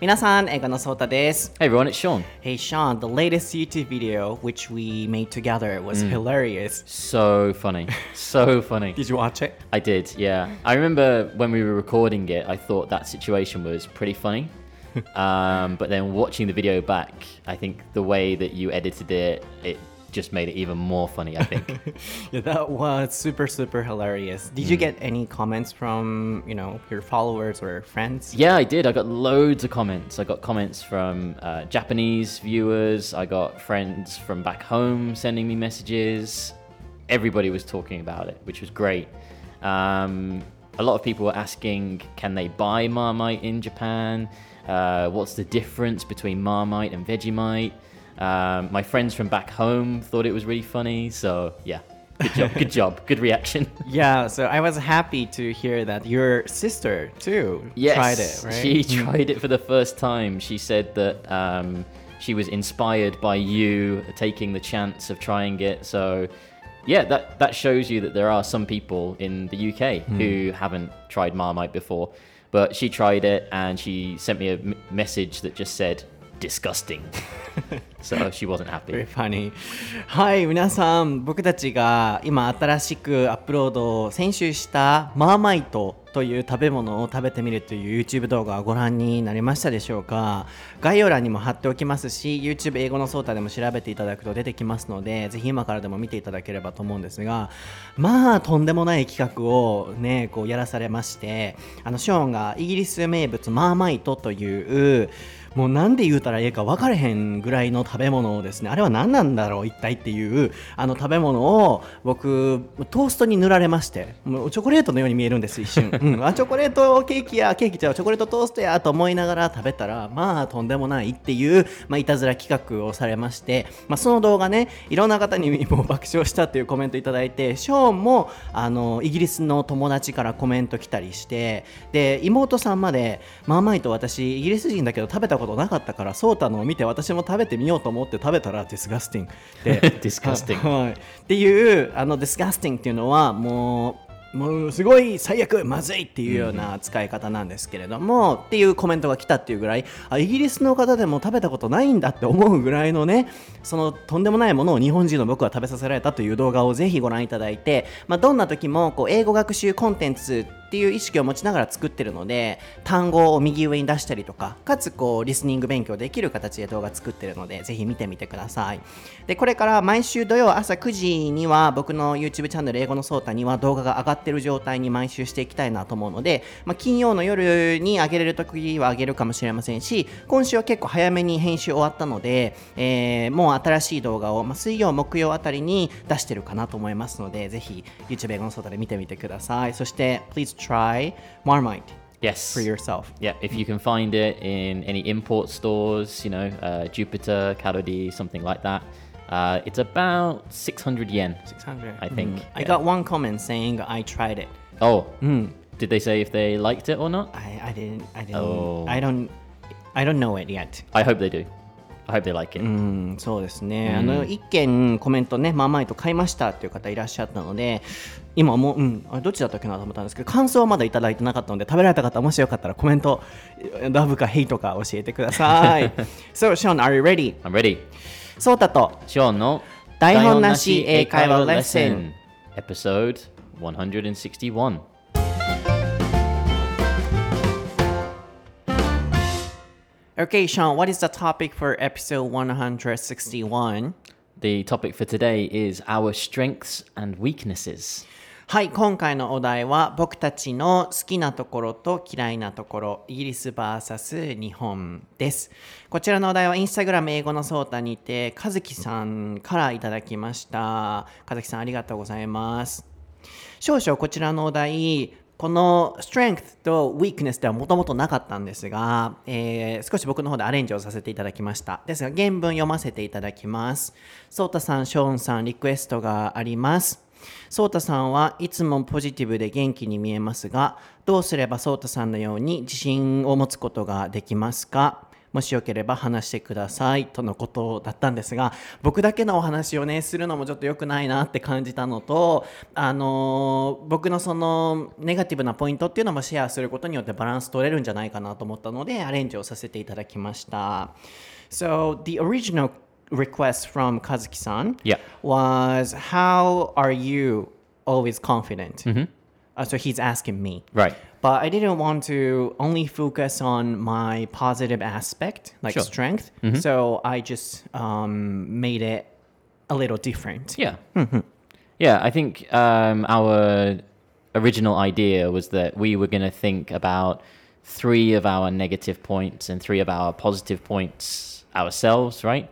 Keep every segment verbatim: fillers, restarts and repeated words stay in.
Minasan, Egano Sota desu. Hey everyone, it's Sean. Hey Sean, the latest YouTube video which we made together was mm. hilarious. So funny. So funny. Did you watch it? I did, yeah. I remember when we were recording it, I thought that situation was pretty funny. um, but then watching the video back, I think the way that you edited it, it just made it even more funny, I think. Yeah, that was super, super hilarious. Did mm. you get any comments from, you know, your followers or friends? Yeah, I did. I got loads of comments. I got comments from uh, Japanese viewers. I got friends from back home sending me messages. Everybody was talking about it, which was great. Um, a lot of people were asking, can they buy Marmite in Japan? Uh, what's the difference between Marmite and Vegemite? Um, my friends from back home thought it was really funny, so yeah, good job, good job, good reaction. Yeah, so I was happy to hear that your sister too yes, tried it, right? She tried it for the first time. She said that um, she was inspired by you taking the chance of trying it, so yeah, that, that shows you that there are some people in the U K hmm. who haven't tried Marmite before, but she tried it and she sent me a m- message that just said, disgusting. So she wasn't happy. Very funny. はい、皆さん、僕たちが今新しくアップロード先週したマーマイトという食べ物を食べてみるという YouTube 動画をご覧になりましたでしょうか。概要欄にも貼っておきますし、 YouTube 英語のソータでも調べていただくと出てきますので、ぜひ今からでも見ていただければと思うんですが、まあとんでもない企画をね、こうやらされまして、あのショーンがイギリス名物マーマイトというもうなんで言うたらええか分かれへんぐらいの食べ物をですね、あれは何なんだろう一体っていうあの食べ物を僕トーストに塗られまして、もうチョコレートのように見えるんです一瞬、うん、あチョコレートケーキやケーキちゃうチョコレートトーストやと思いながら食べたら、まあとんでもないっていう、まあ、いたずら企画をされまして、まあ、その動画ね、いろんな方にもう爆笑したっていうコメントいただいて、ショーンもあのイギリスの友達からコメント来たりして、で妹さんまでマーマイト私イギリス人だけど食べたことなかったからソータのを見て私も食べてみようと思って食べたらディスガスティングでディスガスティング、はい、っていうあのディスガスティングっていうのはもうもうすごい最悪まずいっていうような使い方なんですけれども、うん、っていうコメントが来たっていうぐらい、あイギリスの方でも食べたことないんだって思うぐらいのね、そのとんでもないものを日本人の僕は食べさせられたという動画をぜひご覧いただいて、まあ、どんな時もこう英語学習コンテンツっていう意識を持ちながら作ってるので、単語を右上に出したりとか、かつこうリスニング勉強できる形で動画作ってるので、ぜひ見てみてください。でこれから毎週土曜朝くじには僕の YouTube チャンネル英語のソータには動画が上がってる状態に毎週していきたいなと思うので、まあ、金曜の夜に上げれる時は上げるかもしれませんし、今週は結構早めに編集終わったので、えー、もう新しい動画を、まあ、水曜木曜あたりに出してるかなと思いますので、ぜひ YouTube 英語のソータで見てみてください。そして please try Marmite yes for yourself. Yeah, if you can find it in any import stores, you know, uh, Jupiter, Kalori, something like that. Uh, it's about six hundred yen. six hundred. I think. Mm. Yeah. I got one comment saying I tried it. Oh. Mm. Did they say if they liked it or not? I, I didn't. I didn't. Oh. I don't. I don't know it yet. I hope they do.I hope they like it. うん、そうですね、うん、あの一件コメントね、マーマイト買いましたっていう方いらっしゃったので、今もう、うん、あれどっちだったっけなと思ったんですけど、感想はまだいただいてなかったので、食べられた方もしよかったらコメントラブかヘイトか教えてください。So Sean, are you ready? I'm ready. ソータとショーンの台本なし英会話レッスン Episode one sixty-one。Okay, Sean, what is the topic for episode one sixty-one? The topic for today is our strengths and weaknesses. はい、今回のお題は僕たちの好きなところと嫌いなところ、イギリス ブイエス 日本です。こちらのお題は Instagram 英語のソータにてKazukiさんからいただきました。Kazukiさんありがとうございます。少々こちらのお題、この strength と weakness ではもともとなかったんですが、えー、少し僕の方でアレンジをさせていただきました。ですが原文読ませていただきます。ソータさん、ショーンさん、リクエストがあります。ソータさんはいつもポジティブで元気に見えますが、どうすればソータさんのように自信を持つことができますか？もしよければ話してくださいとのことだったんですが、僕だけのお話をねするのもちょっと良くないなって感じたのと、あのー、僕のそのネガティブなポイントっていうのもシェアすることによってバランス取れるんじゃないかなと思ったのでアレンジをさせていただきました。So the original request from Kazuki-san yeah. was how are you always confident? Mm-hmm.Uh, so he's asking me. Right. But I didn't want to only focus on my positive aspect, like sure. strength. Mm-hmm. So I just um, made it a little different. Yeah. Mm-hmm. Yeah, I think um, our original idea was that we were going to think about three of our negative points and three of our positive points ourselves, right?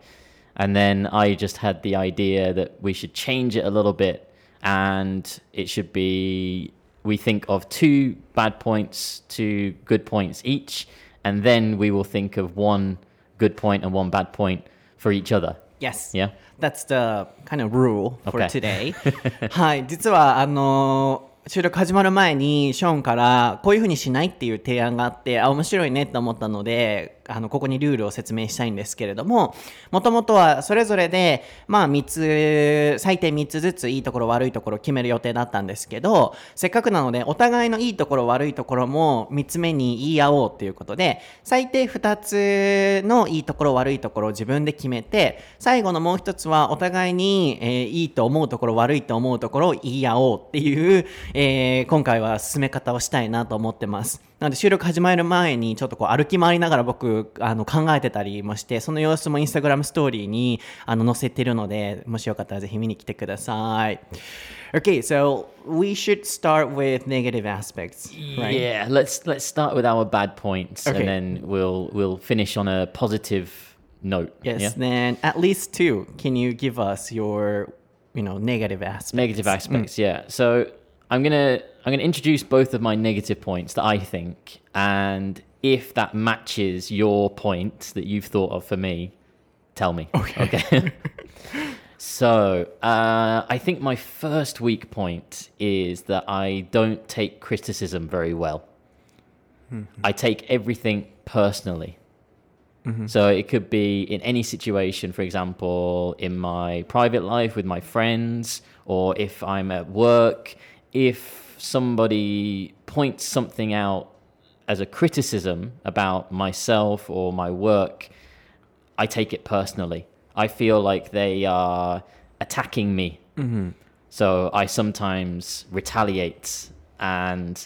And then I just had the idea that we should change it a little bit and it should be...We think of two bad points, two good points each, and then we will think of one good point and one bad point for each other. Yes. Yeah. That's the kind of rule for、okay. today. はい、実はあの収録始まる前にショーンからこういう風にしないっていう提案があって、あ、面白いねって思ったので、あのここにルールを説明したいんですけれども、もともとはそれぞれでまあみっつ最低みっつずついいところ悪いところを決める予定だったんですけど、せっかくなのでお互いのいいところ悪いところもみっつめに言い合おうということで、最低ふたつのいいところ悪いところを自分で決めて、最後のもうひとつはお互いに、えー、いいと思うところ悪いと思うところを言い合おうっていう、えー、今回は進め方をしたいなと思ってます。なので収録始まる前にちょっとこう歩き回りながら僕あの考えてたりもして、その様子もインスタグラムストーリーにあの載せてるので、もしよかったらぜひ見に来てください。 Okay, so we should start with negative aspects, right? Yeah, let's, let's start with our bad points、okay. and then we'll, we'll finish on a positive note. Yes,、yeah? then at least two. Can you give us your, you know, negative aspects? Negative aspects,、mm. yeah. So I'm going to...I'm going to introduce both of my negative points that I think, and if that matches your point that you've thought of for me, tell me. Okay. okay? So, uh, I think my first weak point is that I don't take criticism very well. Mm-hmm. I take everything personally. Mm-hmm. So it could be in any situation, for example, in my private life with my friends, or if I'm at work, if...somebody points something out as a criticism about myself or my work, I take it personally. I feel like they are attacking me. Mm-hmm. So I sometimes retaliate and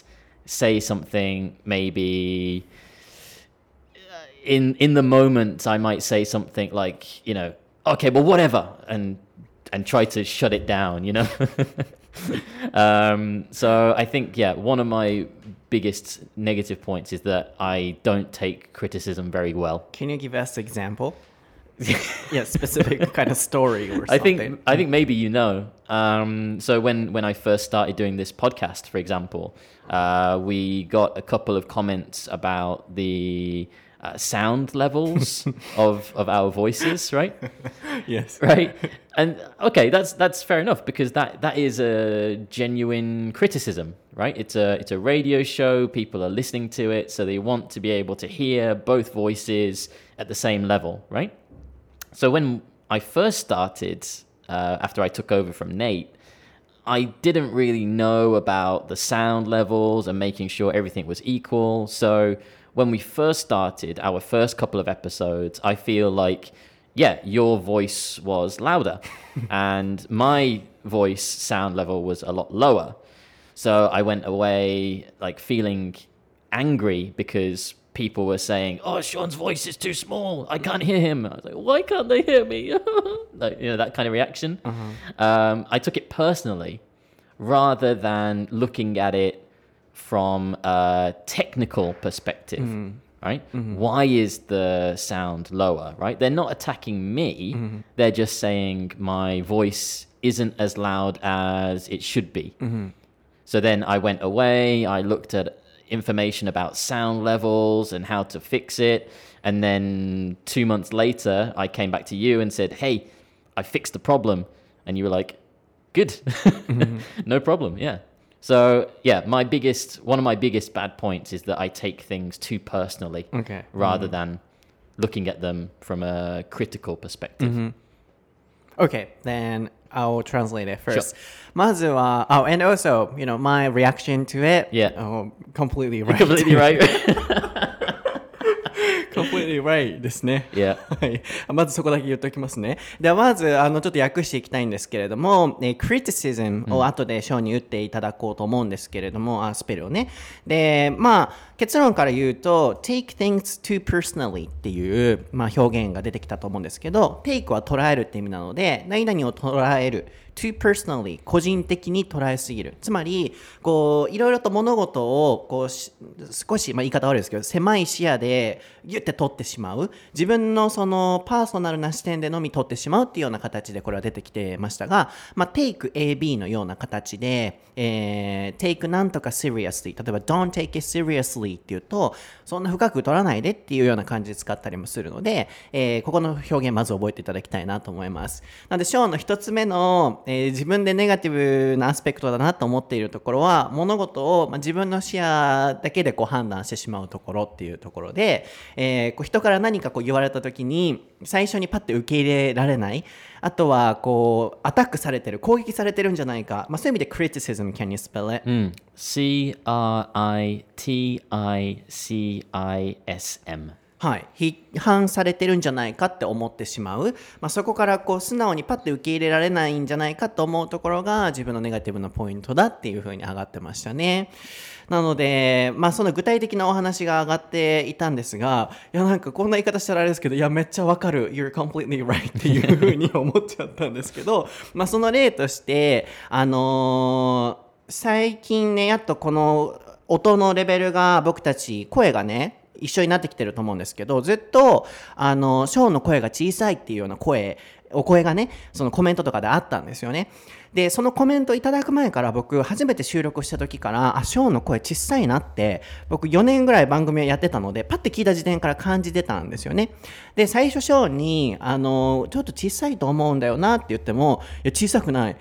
say something maybe in, in the moment I might say something like, you know, okay, well, whatever, and, and try to shut it down, you know? um, so I think, yeah, one of my biggest negative points is that I don't take criticism very well. Can you give us an example? yeah, specific kind of story or something. I think, I think maybe you know. Um, so when, when I first started doing this podcast, for example, uh, we got a couple of comments about the...Uh, sound levels of, of our voices, right? Yes. Right? And okay, that's, that's fair enough, because that, that is a genuine criticism, right? It's a, it's a radio show. People are listening to it. So they want to be able to hear both voices at the same level, right? So when I first started, uh, after I took over from Nate, I didn't really know about the sound levels and making sure everything was equal. So...When we first started our first couple of episodes, I feel like, yeah, your voice was louder and my voice sound level was a lot lower. So I went away like feeling angry because people were saying, oh, Sean's voice is too small. I can't hear him. I was like, why can't they hear me? like, you know, that kind of reaction. Uh-huh. Um, I took it personally rather than looking at it.From a technical perspective, mm-hmm. right? Mm-hmm. Why is the sound lower, right? They're not attacking me. Mm-hmm. They're just saying my voice isn't as loud as it should be. Mm-hmm. So then I went away. I looked at information about sound levels and how to fix it. And then two months later, I came back to you and said, hey, I fixed the problem. And you were like, good. mm-hmm. No problem. Yeah.So, yeah, my biggest, one of my biggest bad points is that I take things too personally, okay. rather mm-hmm. than looking at them from a critical perspective. Mm-hmm. Okay, then I'll translate it first. Sure. まずは oh, and also, you know, my reaction to it. Yeah. Oh, completely right. Completely right. Completely right ですね。Yeah. はい。まずそこだけ言っておきますね。ではまずあのちょっと訳していきたいんですけれども、えー、criticism を後でショーに打っていただこうと思うんですけれども、あスペルをね。で、まあ結論から言うと take things too personally っていう、まあ、表現が出てきたと思うんですけど、take は捉えるって意味なので、何々を捉える。too personally 個人的に捉えすぎる、つまりこういろいろと物事をこう少し、まあ、言い方悪いですけど狭い視野でギュッて取ってしまう、自分のそのパーソナルな視点でのみ取ってしまうっていうような形でこれは出てきてましたが、まあ、take ab のような形で、えー、take なんとか seriously 例えば don't take it seriously っていうとそんな深く取らないでっていうような感じで使ったりもするので、えー、ここの表現まず覚えていただきたいなと思います。なのでショーの一つ目のえー、自分でネガティブなアスペクトだなと思っているところは物事を、まあ、自分の視野だけでこう判断してしまうところっていうところで、えー、こう人から何かこう言われた時に最初にパッて受け入れられない、あとはこうアタックされてる、攻撃されてるんじゃないか、まあ、そういう意味で criticism can you spell it?、うん、C-R-I-T-I-C-I-S-Mはい、批判されてるんじゃないかって思ってしまう、まあ、そこからこう素直にパッて受け入れられないんじゃないかと思うところが自分のネガティブなポイントだっていう風に上がってましたね。なので、まあ、その具体的なお話が上がっていたんですが、いやなんかこんな言い方したらあれですけど、いやめっちゃわかる You're completely right っていう風に思っちゃったんですけどまあその例としてあのー、最近ねやっとこの音のレベルが僕たち声がね一緒になってきてると思うんですけど、ずっとあのショーンの声が小さいっていうような声お声がねそのコメントとかであったんですよね。でそのコメントいただく前から僕初めて収録した時からあショーンの声小さいなって僕よねんぐらい番組をやってたのでパッて聞いた時点から感じてたんですよね。で最初ショーンにあのちょっと小さいと思うんだよなって言ってもいや小さくない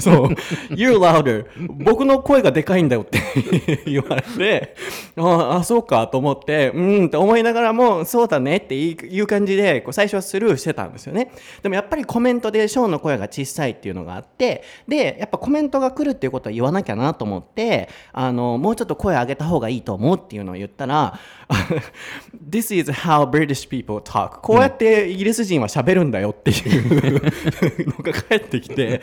そう You're louder 僕の声がでかいんだよって言われてああそうかと思ってうんって思いながらもそうだねっていう感じでこう最初はスルーしてたんですよね。でもやっぱりコメントでショーンの声が小さいっていうのがあって、でやっぱコメントが来るっていうことは言わなきゃなと思ってあのもうちょっと声上げた方がいいと思うっていうのを言ったらThis is how British people talk こうやってイギリス人は喋るんだよっていうのが返ってきて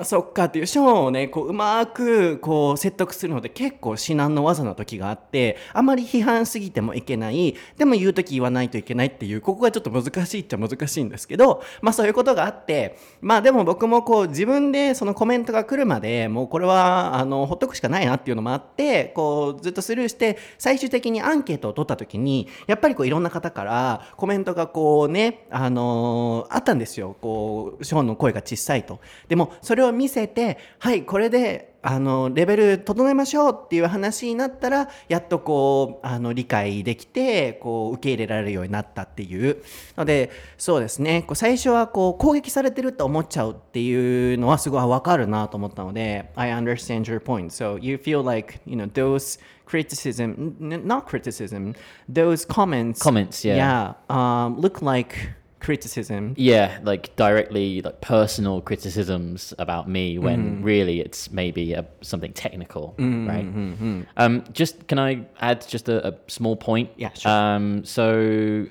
あそっかっていうショーンをねこううまくこう説得するので結構至難の技な時があって、あまり批判すぎてもいけない、でも言う時言わないといけないっていう、ここがちょっと難しいっちゃ難しいんですけど、まあそういうことがあって、まあでも僕もこう自分でそのコメントが来るまでもうこれはあのほっとくしかないなっていうのもあってこうずっとスルーして、最終的にアンケートを取った時にやっぱりこういろんな方からコメントがこうねあのあったんですよ、こうショーンの声が小さいと。ででもそれを見せてはいこれであのレベル整えましょうっていう話になったらやっとこうあの理解できてこう受け入れられるようになったっていうので、そうですねこう最初はこう攻撃されてると思っちゃうっていうのはすごい分かるなと思ったので I understand your point so you feel like you know those criticism not criticism those comments comments yeah, yeah、um, look like criticism yeah like directly like personal criticisms about me when mm-hmm. really it's maybe a, something technical mm-hmm. right mm-hmm. um just can I add just a, a small point yeah sure. um so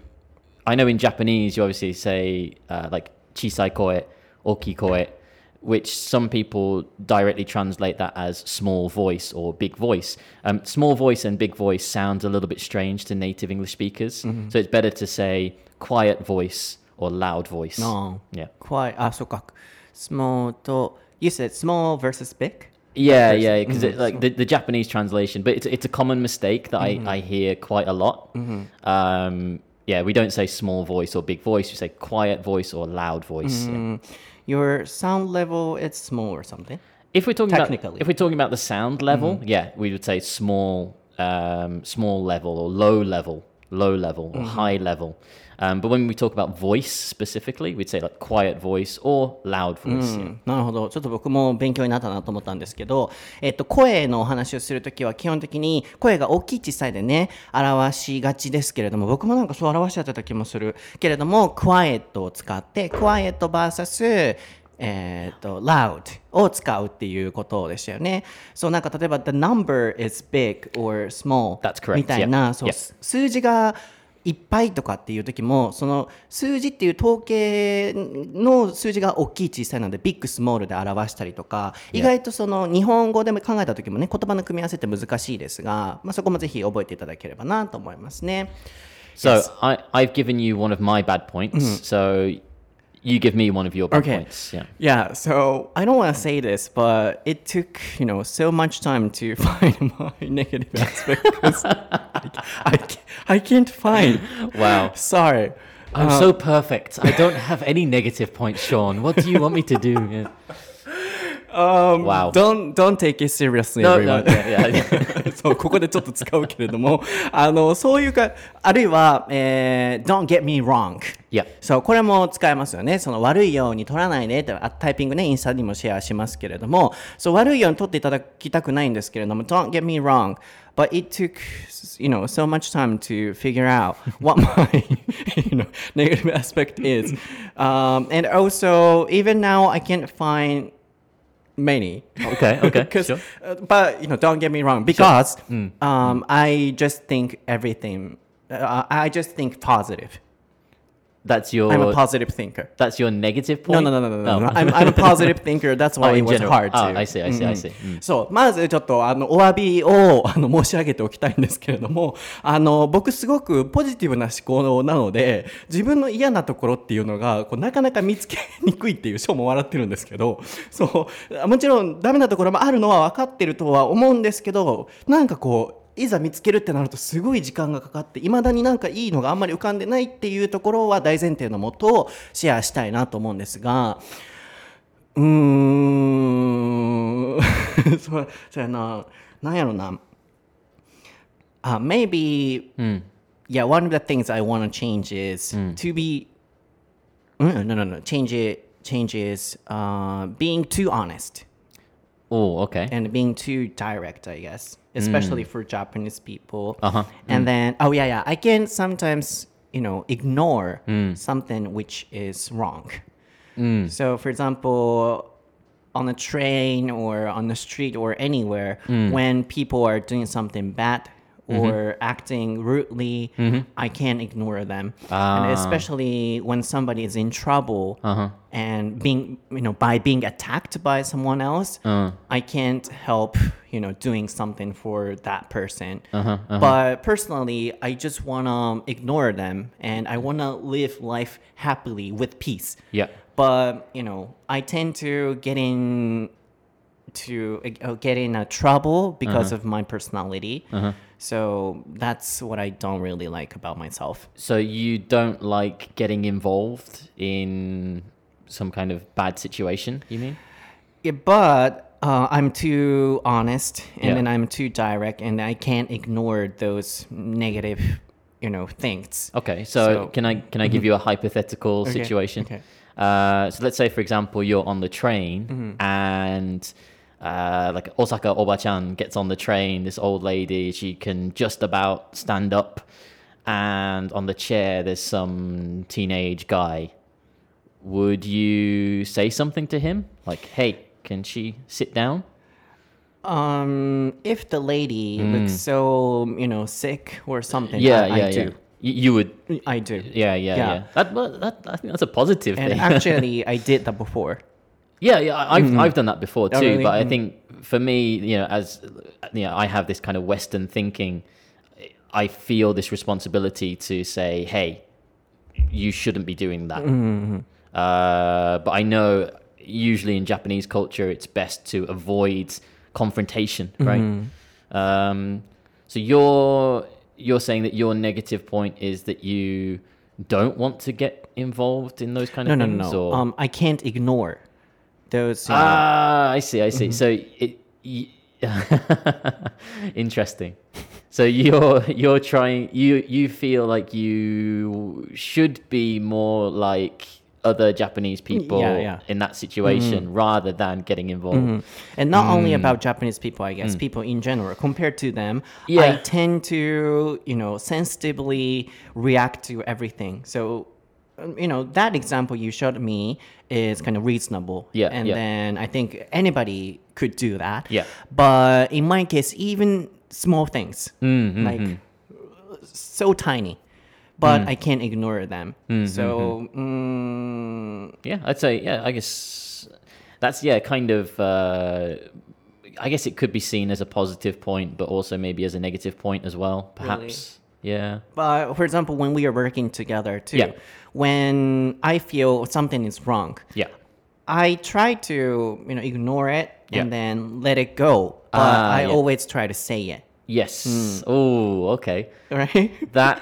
I know in Japanese you obviously say uh, like chisai koe oki koe which some people directly translate that as small voice or big voice. Um, small voice and big voice sounds a little bit strange to native English speakers. Mm-hmm. So it's better to say quiet voice or loud voice. No. Yeah. Quiet. Ah, so kak. Small to... You said small versus big? Yeah, versus, yeah, because mm-hmm. like the, the Japanese translation. But it's, it's a common mistake that mm-hmm. I, I hear quite a lot. Mm-hmm. Um, yeah, we don't say small voice or big voice. We say quiet voice or loud voice. Mm-hmm. Yeah.Your sound level, it's small or something? If we're talking about, if we're talking about the sound level, mm-hmm. yeah, we would say small, um, small level or low level low level or mm-hmm. high level. Um, but when we talk about voice specifically, we'd say like quiet voice or loud voice. うん、なるほど。ちょっと僕も勉強になったなと思ったんですけど、えっと、声のお話をするときは基本的に声が大きい小さいでね、表しがちですけれども、僕もなんかそう表しちゃってた気もするけれども、quiet を使って、quiet vsえー、と loud を使うっていうことでしたよね。そうなんか例えば the number is big or small That's correct. みたいな、yeah. そう yeah. 数字がいっぱいとかっていう時も、その数字っていう統計の数字が大きい小さいなのでビッグスモールで表したりとか、yeah. 意外とその日本語でも考えた時もね、言葉の組み合わせって難しいですが、まあ、そこもぜひ覚えていただければなと思いますね。So、yes. I, I've given you one of my bad points、mm-hmm. so You give me one of your okay. points. Yeah. Yeah. So I don't want to say this, but it took, you know, so much time to find my negative aspect. I, I, I can't find. Wow. Sorry. I'm um, so perfect. I don't have any negative points, Sean. What do you want me to do? Yeah. Um, wow. Don't, don't take it seriously, no, everyone. No, yeah, yeah. そうここでちょっと使うけれども、あのそういうか、あるいは、えー、don't get me wrong。Yeah. そうこれも使えますよね。その悪いように取らないでってタイピングね、インスタにもシェアしますけれども、そう悪いように取っていただきたくないんですけれども、don't get me wrong。But it took, you know, so much time to figure out what my, you know, negative aspect is. Um, and also, even now, I can't find.Many. Okay, okay, sure. Uh, but, you know, don't get me wrong, because sure. mm. um, I just think everything, uh, I just think positive. That's your... I'm a positive thinker. That's your negative point? No, no, no, no, no. no. I'm, I'm a positive thinker, that's why oh, it was general. hard to... Ah, I see, I see, I see. Mm. So, まずちょっとあのお詫びをあの申し上げておきたいんですけれども、あの僕すごくポジティブな思考なので、自分の嫌なところっていうのがこうなかなか見つけにくいっていう、ショーも笑ってるんですけど、そうもちろんダメなところもあるのは分かってるとは思うんですけど、なんかこう、いざ見つけるってなるとすごい時間がかかって、いまだになんかいいのがあんまり浮かんでないっていうところは大前提のもとシェアしたいなと思うんですが、うーんそ, それななんやろな、uh, maybe、うん、yeah one of the things I want to change is、うん、to be、うん、no no no change it change is、uh, being too honest Oh, okay. And being too direct, I guess, especially mm. for Japanese people. Uh-huh. And mm. then, oh, yeah, yeah, I can sometimes, you know, ignore mm. something which is wrong. Mm. So, for example, on a train or on the street or anywhere, mm. when people are doing something bad or mm-hmm. acting rudely, mm-hmm. I can ignore them. Ah. And especially when somebody is in trouble, uh-huh. and being, you know, by being attacked by someone else, uh. I can't help, you know, doing something for that person. Uh-huh. Uh-huh. But personally, I just want to ignore them, and I want to live life happily with peace. Yeah. But, you know, I tend to get in...to uh, get in a trouble because uh-huh. of my personality. Uh-huh. So that's what I don't really like about myself. So you don't like getting involved in some kind of bad situation, you mean? Yeah, but uh, I'm too honest and yeah. then I'm too direct and I can't ignore those negative, you know, things. Okay, so, so can I can I give you a hypothetical okay, situation? Okay. Uh, so let's say, for example, you're on the train mm-hmm. and...Uh, like Osaka Oba-chan gets on the train, this old lady, she can just about stand up, and on the chair there's some teenage guy. Would you say something to him? Like, hey, can she sit down? Um, if the lady mm. looks so, you know, sick or something, yeah, I, yeah, I do. Yeah.You would... I do. Yeah, yeah, yeah. yeah. That, that, I think that's a positive and thing. And actually, I did that before.Yeah, yeah, I've mm-hmm. I've done that before too, oh, really? But I think for me, you know, as you know, I have this kind of Western thinking. I feel this responsibility to say, "Hey, you shouldn't be doing that." Mm-hmm. Uh, but I know usually in Japanese culture, it's best to avoid confrontation, right? Mm-hmm. Um, so you're you're saying that your negative point is that you don't want to get involved in those kind of no, things, no, no, no. Or? Um, I can't ignore.Those, uh, ah, I see, I see. Mm-hmm. So, it, y- interesting. So you're you're trying you you feel like you should be more like other Japanese people yeah, yeah. in that situation mm-hmm. rather than getting involved. Mm-hmm. And not mm. only about Japanese people, I guess, mm. people in general. Compared to them, yeah. I tend to, you know, sensitively react to everything. So, you know, that example you showed me is kind of reasonable. Yeah, and yeah. then I think anybody could do that. Yeah. But in my case, even small things mm-hmm. like so tiny but mm. I can't ignore them mm-hmm. so mm, yeah I'd say yeah I guess that's yeah kind of uh I guess it could be seen as a positive point but also maybe as a negative point as well perhaps really? Yeah but for example when we are working together too yeah. when I feel something is wrong yeah I try to you know ignore it yeah. and then let it go but uh, I yeah. always try to say it yes mm. oh okay right that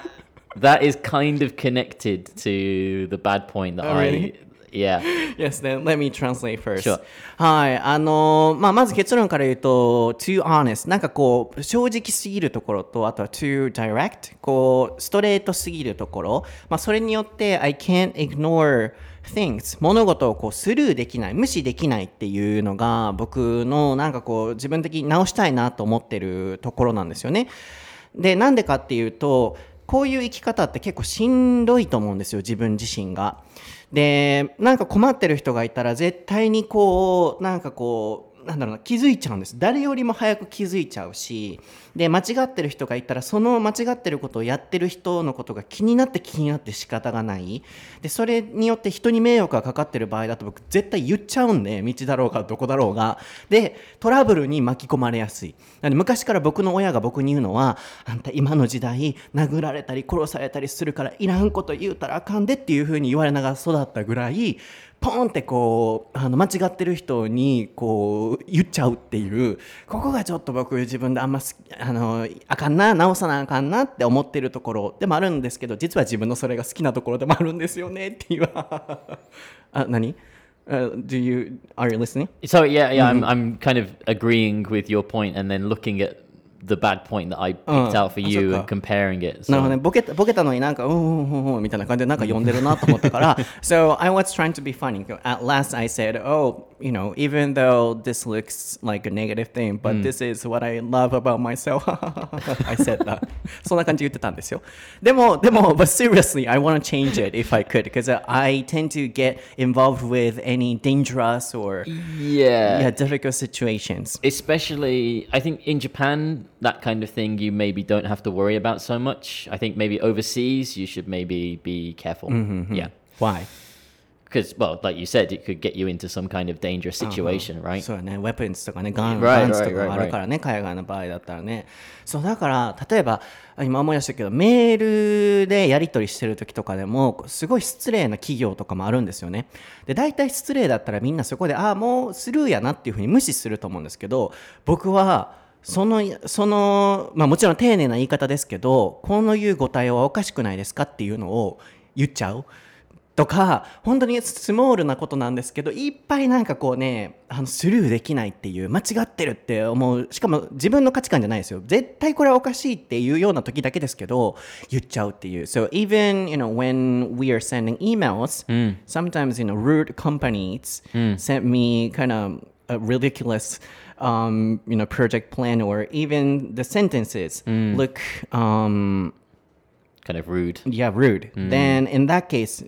that is kind of connected to the bad point that oh, I really? yeah yes then let me translate first、sure. はいあのまあまず結論から言うと too honest なんかこう正直すぎるところとあとは too direct こうストレートすぎるところまあそれによって I can't ignoreThings 物事をこうスルーできない無視できないっていうのが僕のなんかこう自分的に直したいなと思ってるところなんですよねでなんでかっていうとこういう生き方って結構しんどいと思うんですよ自分自身がでなんか困ってる人がいたら絶対にこうなんかこうなんだろうな気づいちゃうんです誰よりも早く気づいちゃうしで間違ってる人がいたらその間違ってることをやってる人のことが気になって気になって仕方がないでそれによって人に迷惑がかかってる場合だと僕絶対言っちゃうんで道だろうがどこだろうがでトラブルに巻き込まれやすいなので昔から僕の親が僕に言うのはあんた今の時代殴られたり殺されたりするからいらんこと言うたらあかんでっていう風に言われながら育ったぐらいポーンってこうあの間違ってる人にこう言っちゃうっていうここがちょっと僕自分であんまあのあかんな直さなあかんなって思ってるところでもあるんですけど実は自分のそれが好きなところでもあるんですよねっていうあ何Uh, do you are you listening? So yeah, yeah, mm-hmm. I'm I'm kind of agreeing with your point and then looking at the bad point that I picked、うん、out for you and comparing it、so. なるほどねボケたボケたのになんかうんうんうんみたいな感じでなんか読んでるなと思ったからSo I was trying to be funny at last I said oh you know even though this looks like a negative thing but、うん、this is what I love about myself I said that そんな感じ言ってたんですよでもでも but seriously I want to change it if I could because I tend to get involved with any dangerous or yeah, yeah difficult situations especially I think in Japan that kind of thing you maybe don't have to worry about so much. I think maybe overseas you should maybe be careful. Mm-hmm. Yeah. Why? Because, well, like you said, it could get you into some kind of dangerous situation, uh-huh. right? そうだね。Weapons とかね、ガン、ガンとかもあるからね、海外の場合だったらね。そうだから例えば今思い出したけど、メールでやり取りしてる時とかでもすごい失礼な企業とかもあるんですよね。で、大体失礼だったらみんなそこでああもうスルーやなっていうふうに無視すると思うんですけど、僕は。その、その、まあもちろん丁寧な言い方ですけど、このいうご対応はおかしくないですかっていうのを言っちゃうとか、本当にスモールなことなんですけど、いっぱいなんかこうね、あのスルーできないっていう、間違ってるって思う、しかも自分の価値観じゃないですよ。絶対これはおかしいっていうような時だけですけど、言っちゃうっていう。So even, you know, when we are sending emails,、mm. sometimes, you know, rude companies、mm. sent me kind of a ridiculous,Um, you know, project plan or even the sentences、mm. look um, kind of rude. Yeah, rude.、Mm. Then in that case,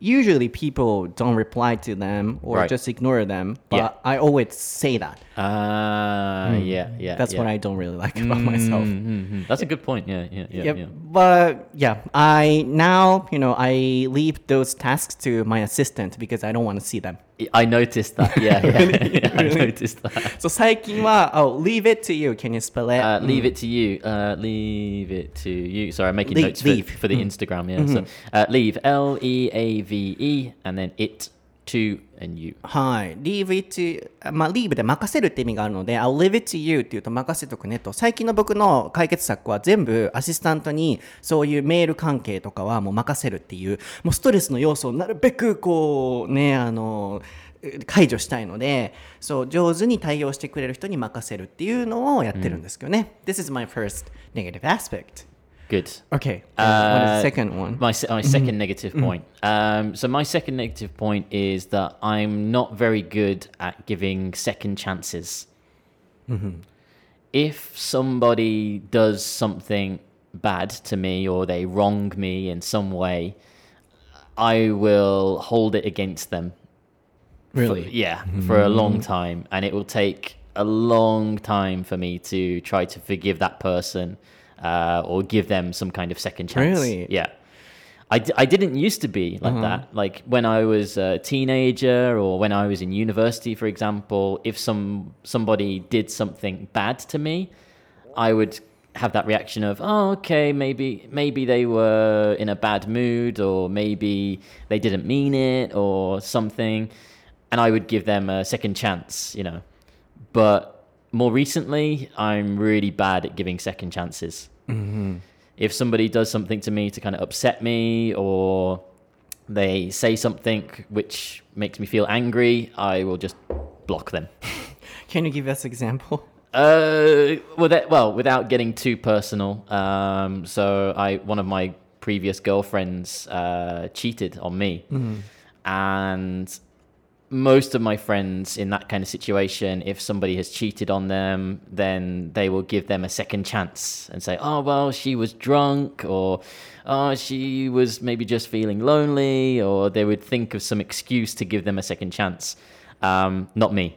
usually people don't reply to them or、right. just ignore them. But、yeah. I always say that. Ah,、uh, mm. yeah, yeah. That's yeah. what I don't really like about、mm. myself. Mm-hmm. That's a good point. Yeah, yeah, yeah, yeah, yeah. But yeah, I now, you know, I leave those tasks to my assistant because I don't want to see them.I noticed that. Yeah, yeah. Really? yeah I really? noticed that. So 最近は oh, leave it to you. Can you spell it?、Uh, leave、mm. it to you. Uh, leave it to you. Sorry, I'm making Le- notes for, for the、mm. Instagram. Yeah. Mm-hmm. So uh, leave L E A V E and then it to and you. はい。leave it to まあ leave で任せるって意味があるので、I'll leave it to you っていうと任せとくねと。最近の僕の解決策は全部アシスタントにそういうメール関係とかはもう任せるっていう、もうストレスの要素をなるべくこうねあの。解除したいので、そう上手に対応してくれる人に任せるっていうのをやってるんですけどね。Mm. This is my first negative aspect. Good. Okay. Uh, what is the second one? My, my second negative point. Um, so my second negative point is that I'm not very good at giving second chances. Mm-hmm. If somebody does something bad to me or they wrong me in some way, I will hold it against them. Really? For, yeah, mm-hmm. for a long time. And it will take a long time for me to try to forgive that person uh, or give them some kind of second chance. Really? Yeah. I, d- I didn't used to be like uh-huh. that. Like when I was a teenager or when I was in university, for example, if some somebody did something bad to me, I would have that reaction of, oh, okay, maybe maybe they were in a bad mood or maybe they didn't mean it or something. And I would give them a second chance, you know. But more recently, I'm really bad at giving second chances. Mm-hmm.If somebody does something to me to kind of upset me or they say something which makes me feel angry, I will just block them. Can you give us an example? Uh, well, that, well, without getting too personal. Um, so I, one of my previous girlfriends uh, cheated on me. Mm-hmm. And most of my friends in that kind of situation, if somebody has cheated on them, then they will give them a second chance and say, oh, well, she was drunk or oh, she was maybe just feeling lonely, or they would think of some excuse to give them a second chance. Um, not me.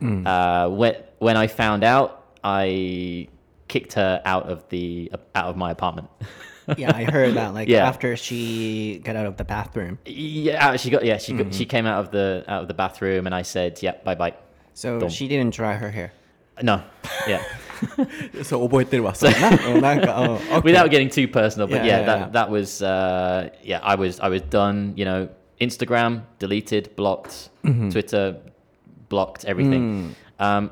Mm. Uh, when, when I found out, I kicked her out of, the, out of my apartment. Yeah, I heard that. Like yeah. after she got out of the bathroom. Yeah, she got. Yeah, she got, mm-hmm. she came out of the out of the bathroom, and I said, "Yeah, bye bye." So Don't. She didn't dry her hair. No. Yeah. So 覚えてるわ。Without getting too personal, but yeah, yeah, yeah, that, yeah. that was. Uh, yeah, I was. I was done. You know, Instagram deleted, blocked. Mm-hmm. Twitter blocked everything. Mm. Um,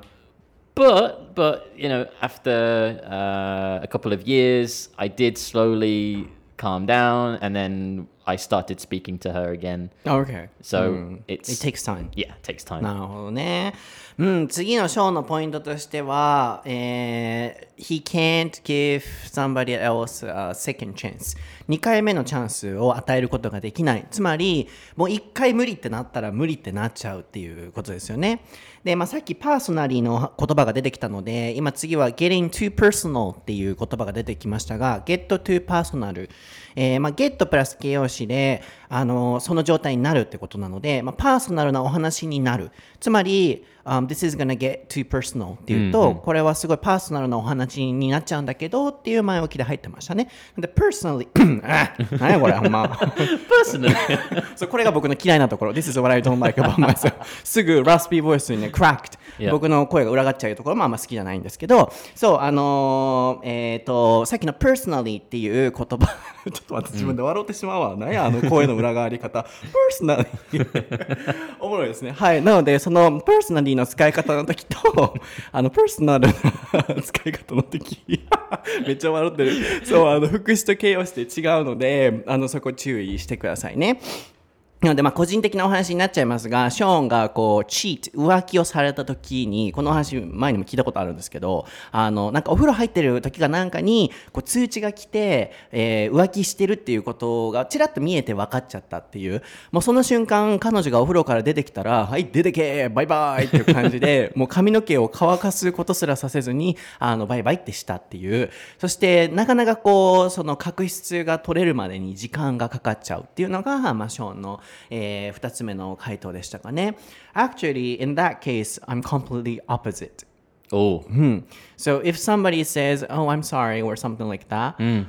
But, but you know, after uh, a couple of years, I did slowly calm down, and then I started speaking to her again. Okay. So、mm. it's, it takes time. Yeah, it takes time. なるほどね。うん、次のショーのポイントとしては、えー、He can't give somebody else a second chance. にかいめのチャンスを与えることができない。つまり、もういっかい無理ってなったら無理ってなっちゃうっていうことですよね。で、まあ、さっきパーソナリーの言葉が出てきたので、今次は getting too personal っていう言葉が出てきましたが、get too personal。えー、まあ、get プラス形容詞で、あの、その状態になるってことなので、まあ、パーソナルなお話になる。つまり、um, this is gonna get too personal っていうと、うんうん、これはすごいパーソナルなお話になっちゃうんだけどっていう前置きで入ってましたね。で、personally 、あ、何やこれ、ほんま。personally そう、これが僕の嫌いなところ。This is what I don't like about myself. すぐラスピーボイスにね、cracked、yeah. 僕の声が裏がっちゃうところもあんま好きじゃないんですけど、そう、あのー、えっと、さっきの personally っていう言葉、ちょっと私自分で笑ってしまうわ。何や、あの声の裏側り方。personally おもろいですね。はい。なので、その personally の使い方の時と、あの personal の使い方の時、めっちゃ笑ってる。そう、あの、副詞と形容詞で違うので、あの、そこ注意してくださいね。なので、まあ、個人的なお話になっちゃいますが、ショーンがこう、チート、浮気をされた時に、この話前にも聞いたことあるんですけど、あの、なんかお風呂入ってる時がなんかに、こう、通知が来て、えー、浮気してるっていうことが、ちらっと見えて分かっちゃったっていう、もうその瞬間、彼女がお風呂から出てきたら、はい、出てけバイバイっていう感じで、もう髪の毛を乾かすことすらさせずに、あの、バイバイってしたっていう、そして、なかなかこう、その、確執が取れるまでに時間がかかっちゃうっていうのが、まあ、ショーンの、えー、二つ目の回答でしたかね。 Actually, in that case, I'm completely opposite. Oh. Mm. So if somebody says, oh, I'm sorry, or something like that, mm.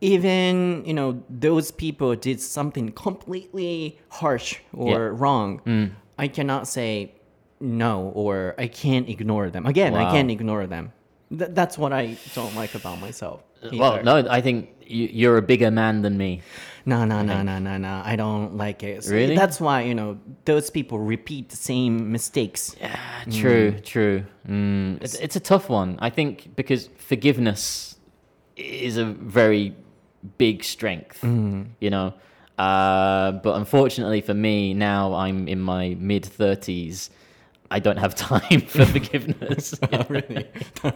even, you know, those people did something completely harsh or yeah. wrong, mm. I cannot say no, or I can't ignore them. Again, wow. I can't ignore them. Th- that's what I don't like about myself. Either. Well, no, I think you, you're a bigger man than me.No, no, no, no, no, no. I don't like it. So really? That's why, you know, those people repeat the same mistakes. Yeah, true, mm. true. Mm. It's, it's a tough one. I think because forgiveness is a very big strength, mm. you know. Uh, but unfortunately for me, now I'm in my mid-thirties, I don't have time for forgiveness. なる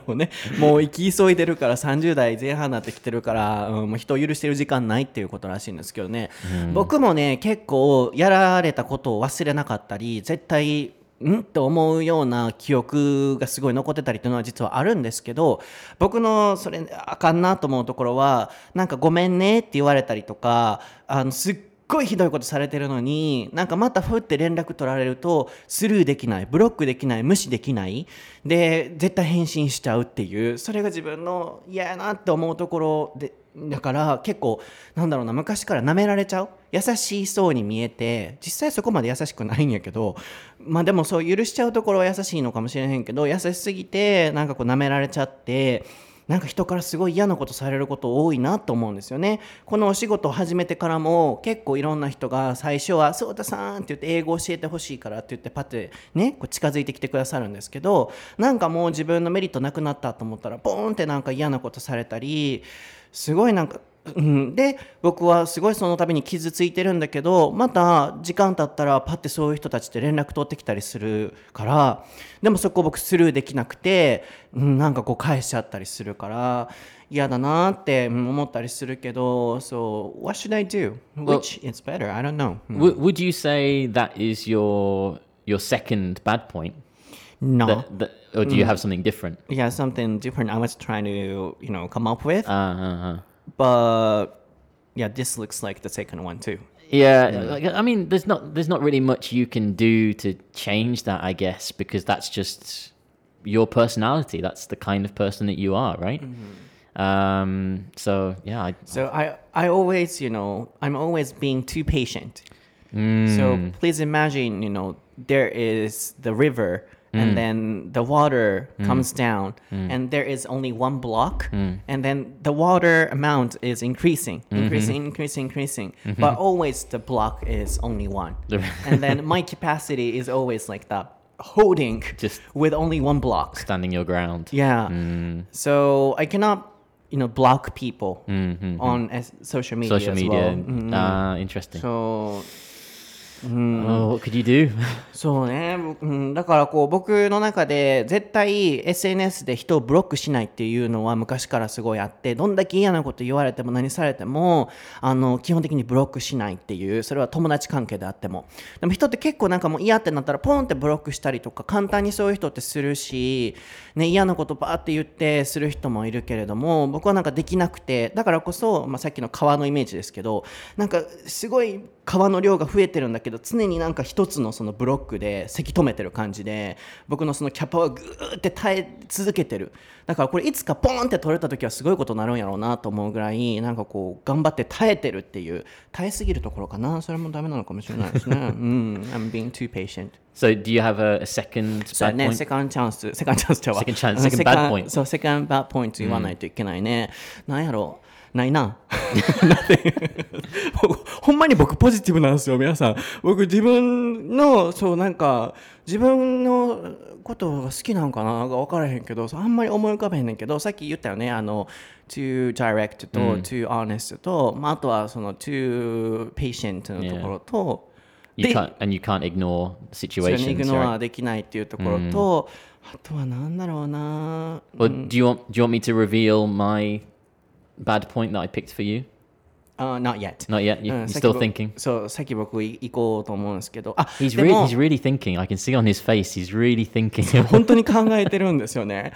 ほどね。もう生き急いでるからさんじゅう代前半になってきてるから、うん、人を許してる時間ないっていうことらしいんですけどね、うん、僕もね結構やられたことを忘れなかったり絶対んって思うような記憶がすごい残ってたりというのは実はあるんですけど、僕のそれあかんなと思うところはなんかごめんねって言われたりとか、あのすっごいひどいことされてるのになんかまたふって連絡取られるとスルーできない、ブロックできない、無視できないで絶対返信しちゃうっていう、それが自分の嫌やなって思うところで、だから結構なんだろうな、昔から舐められちゃう、優しそうに見えて実際そこまで優しくないんやけど、まあでもそう許しちゃうところは優しいのかもしれへんけど、優しすぎてなんかこう舐められちゃってなんか人からすごい嫌なことされること多いなと思うんですよね。このお仕事を始めてからも結構いろんな人が最初はそうたさんって言って英語教えてほしいからって言ってパッてねこう近づいてきてくださるんですけど、なんかもう自分のメリットなくなったと思ったらボーンってなんか嫌なことされたりすごいなんか、うん、で僕はすごいその度に傷ついてるんだけど、また時間経ったらパッてそういう人たちって連絡取ってきたりするから、でもそこ僕スルーできなくて、うん、なんかこう返しちゃったりするから嫌だなって思ったりするけど、 So what should I do? Which is better? I don't know. Would you say that is your your second bad point?No. That, that, or do you have something different? Yeah, something different I was trying to, you know, come up with. Uh, uh, uh. But yeah, this looks like the second one too. Yeah, yeah. Like, I mean, there's not there's not really much you can do to change that, I guess, because that's just your personality. That's the kind of person that you are, right? Mm-hmm. Um, so, yeah. I, so I, I always, you know, I'm always being too patient. Mm. So please imagine, you know, there is the river.And、mm. then the water、mm. comes down、mm. and there is only one block、mm. and then the water amount is increasing, increasing,、mm-hmm. increasing, increasing,、mm-hmm. but always the block is only one. And then my capacity is always like that, holding just with only one block. Standing your ground. Yeah.、Mm. So I cannot, you know, block people、mm-hmm. on as, social media social as media. well. Social、mm. media.、Uh, interesting. So...うん、What could you do? そうね、うん、だからこう僕の中で絶対 エスエヌエス で人をブロックしないっていうのは昔からすごいあって、どんだけ嫌なこと言われても何されてもあの基本的にブロックしないっていう、それは友達関係であっても。でも人って結構なんかもう嫌ってなったらポンってブロックしたりとか簡単にそういう人ってするし、ね、嫌なことバーって言ってする人もいるけれども、僕はなんかできなくて、だからこそ、まあ、さっきの川のイメージですけど、なんかすごい川の量が増えてるんだけど常になんか一つのそのブロックでせき止めてる感じで、僕のそのキャパはグーって耐え続けてる。だからこれいつかポンって取れた時はすごいことになるんやろうなと思うぐらいなんかこう頑張って耐えてるっていう、耐えすぎるところかな。それもダメなのかもしれないですね。うん、I'm being too patient. So do you have a, a second bad point? Second chance. Second chance. Second chance. Second bad point. So second bad point 言わないといけないね。なんやろう。ないな。ほんまに僕ポジティブなんですよ皆さん。僕自分のそうなんか自分のことが好きなんかなが分からへんけど、あんまり思い浮かべへんねんけど、さっき言ったよね、あの too direct と、うん、too honest と、まあ、あとはその too patient のところと、yeah.You can't, and you can't ignore situations. Ignore できないっていうところと、あとはなんだろうな。Well, do you want, do you want me to reveal my bad point that I picked for you?Uh, not yet. Not yet. You're、うん、still thinking. So, さっき僕行こうと思うんですけど、あ、he's really, he's really thinking. I can see on his face. He's really thinking. 本当に考えてるんですよね。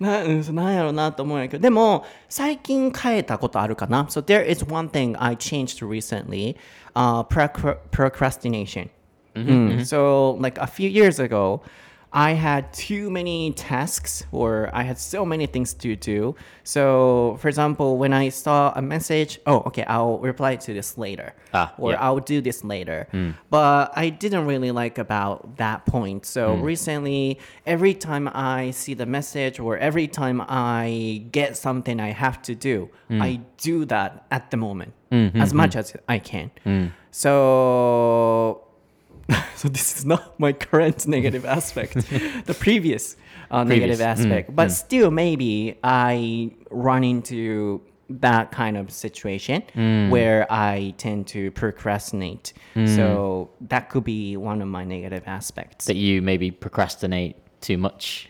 な、なんやろうなと思うんやけど、でも最近変えたことあるかな。So there is one thing I changed recently. Uh, procra- procrastination. Mm-hmm. Mm-hmm. So, like a few years ago.I had too many tasks, or I had so many things to do. So, for example, when I saw a message, oh, okay, I'll reply to this later, ah, or yeah. I'll do this later. Mm. But I didn't really like about that point. So mm. recently, every time I see the message or every time I get something I have to do, mm. I do that at the moment, mm-hmm, as much mm. as I can. Mm. So...So this is not my current negative aspect, the previous, uh, previous negative aspect. Mm, but mm. still, maybe I run into that kind of situation、mm. where I tend to procrastinate、mm. so that could be one of my negative aspects. That you maybe procrastinate too much?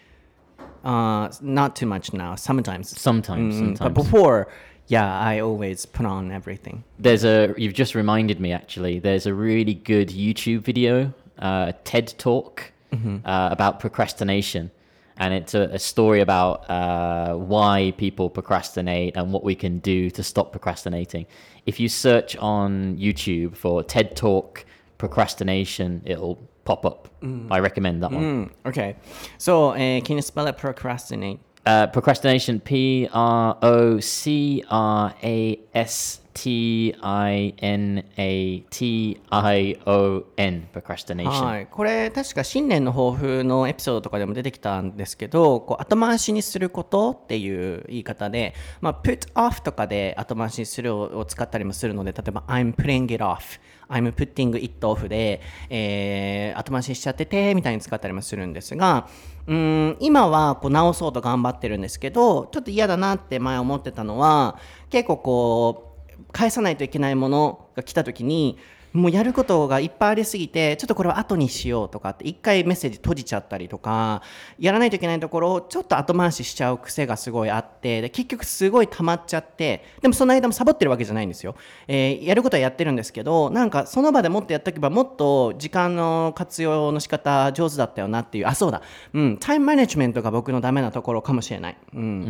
Uh, not too much now, sometimes. Sometimes, mm, sometimes. But before, yeah, I always put on everything. There's a, you've just reminded me actually, there's a really good YouTube video, uh, TED Talk, mm-hmm. uh, about procrastination.And it's a, a story about、uh, why people procrastinate and what we can do to stop procrastinating. If you search on YouTube for TED Talk procrastination, it'll pop up.、Mm. I recommend that one.、Mm. Okay. So、uh, can you spell it procrastinate?、Uh, procrastination, P R O C R A S T I N A T I O N, procrastination、はい、これ確か新年の抱負のエピソードとかでも出てきたんですけど、こう後回しにすることっていう言い方で、まあ、put off とかで後回しにするを使ったりもするので、例えば I'm putting it off、I'm putting it off で、えー、後回ししちゃっててみたいに使ったりもするんですが、うーん、今はこう直そうと頑張ってるんですけど、ちょっと嫌だなって前思ってたのは、結構こう返さないといけないものが来た時に、もうやることがいっぱいありすぎて、ちょっとこれは後にしようとかって一回メッセージ閉じちゃったりとか、やらないといけないところをちょっと後回ししちゃう癖がすごいあって、で結局すごい溜まっちゃって、でもその間もサボってるわけじゃないんですよ、えー、やることはやってるんですけど、なんかその場でもっとやっとけばもっと時間の活用の仕方上手だったよなっていう、あ、そうだ、うん、タイムマネジメントが僕のダメなところかもしれない、うん、う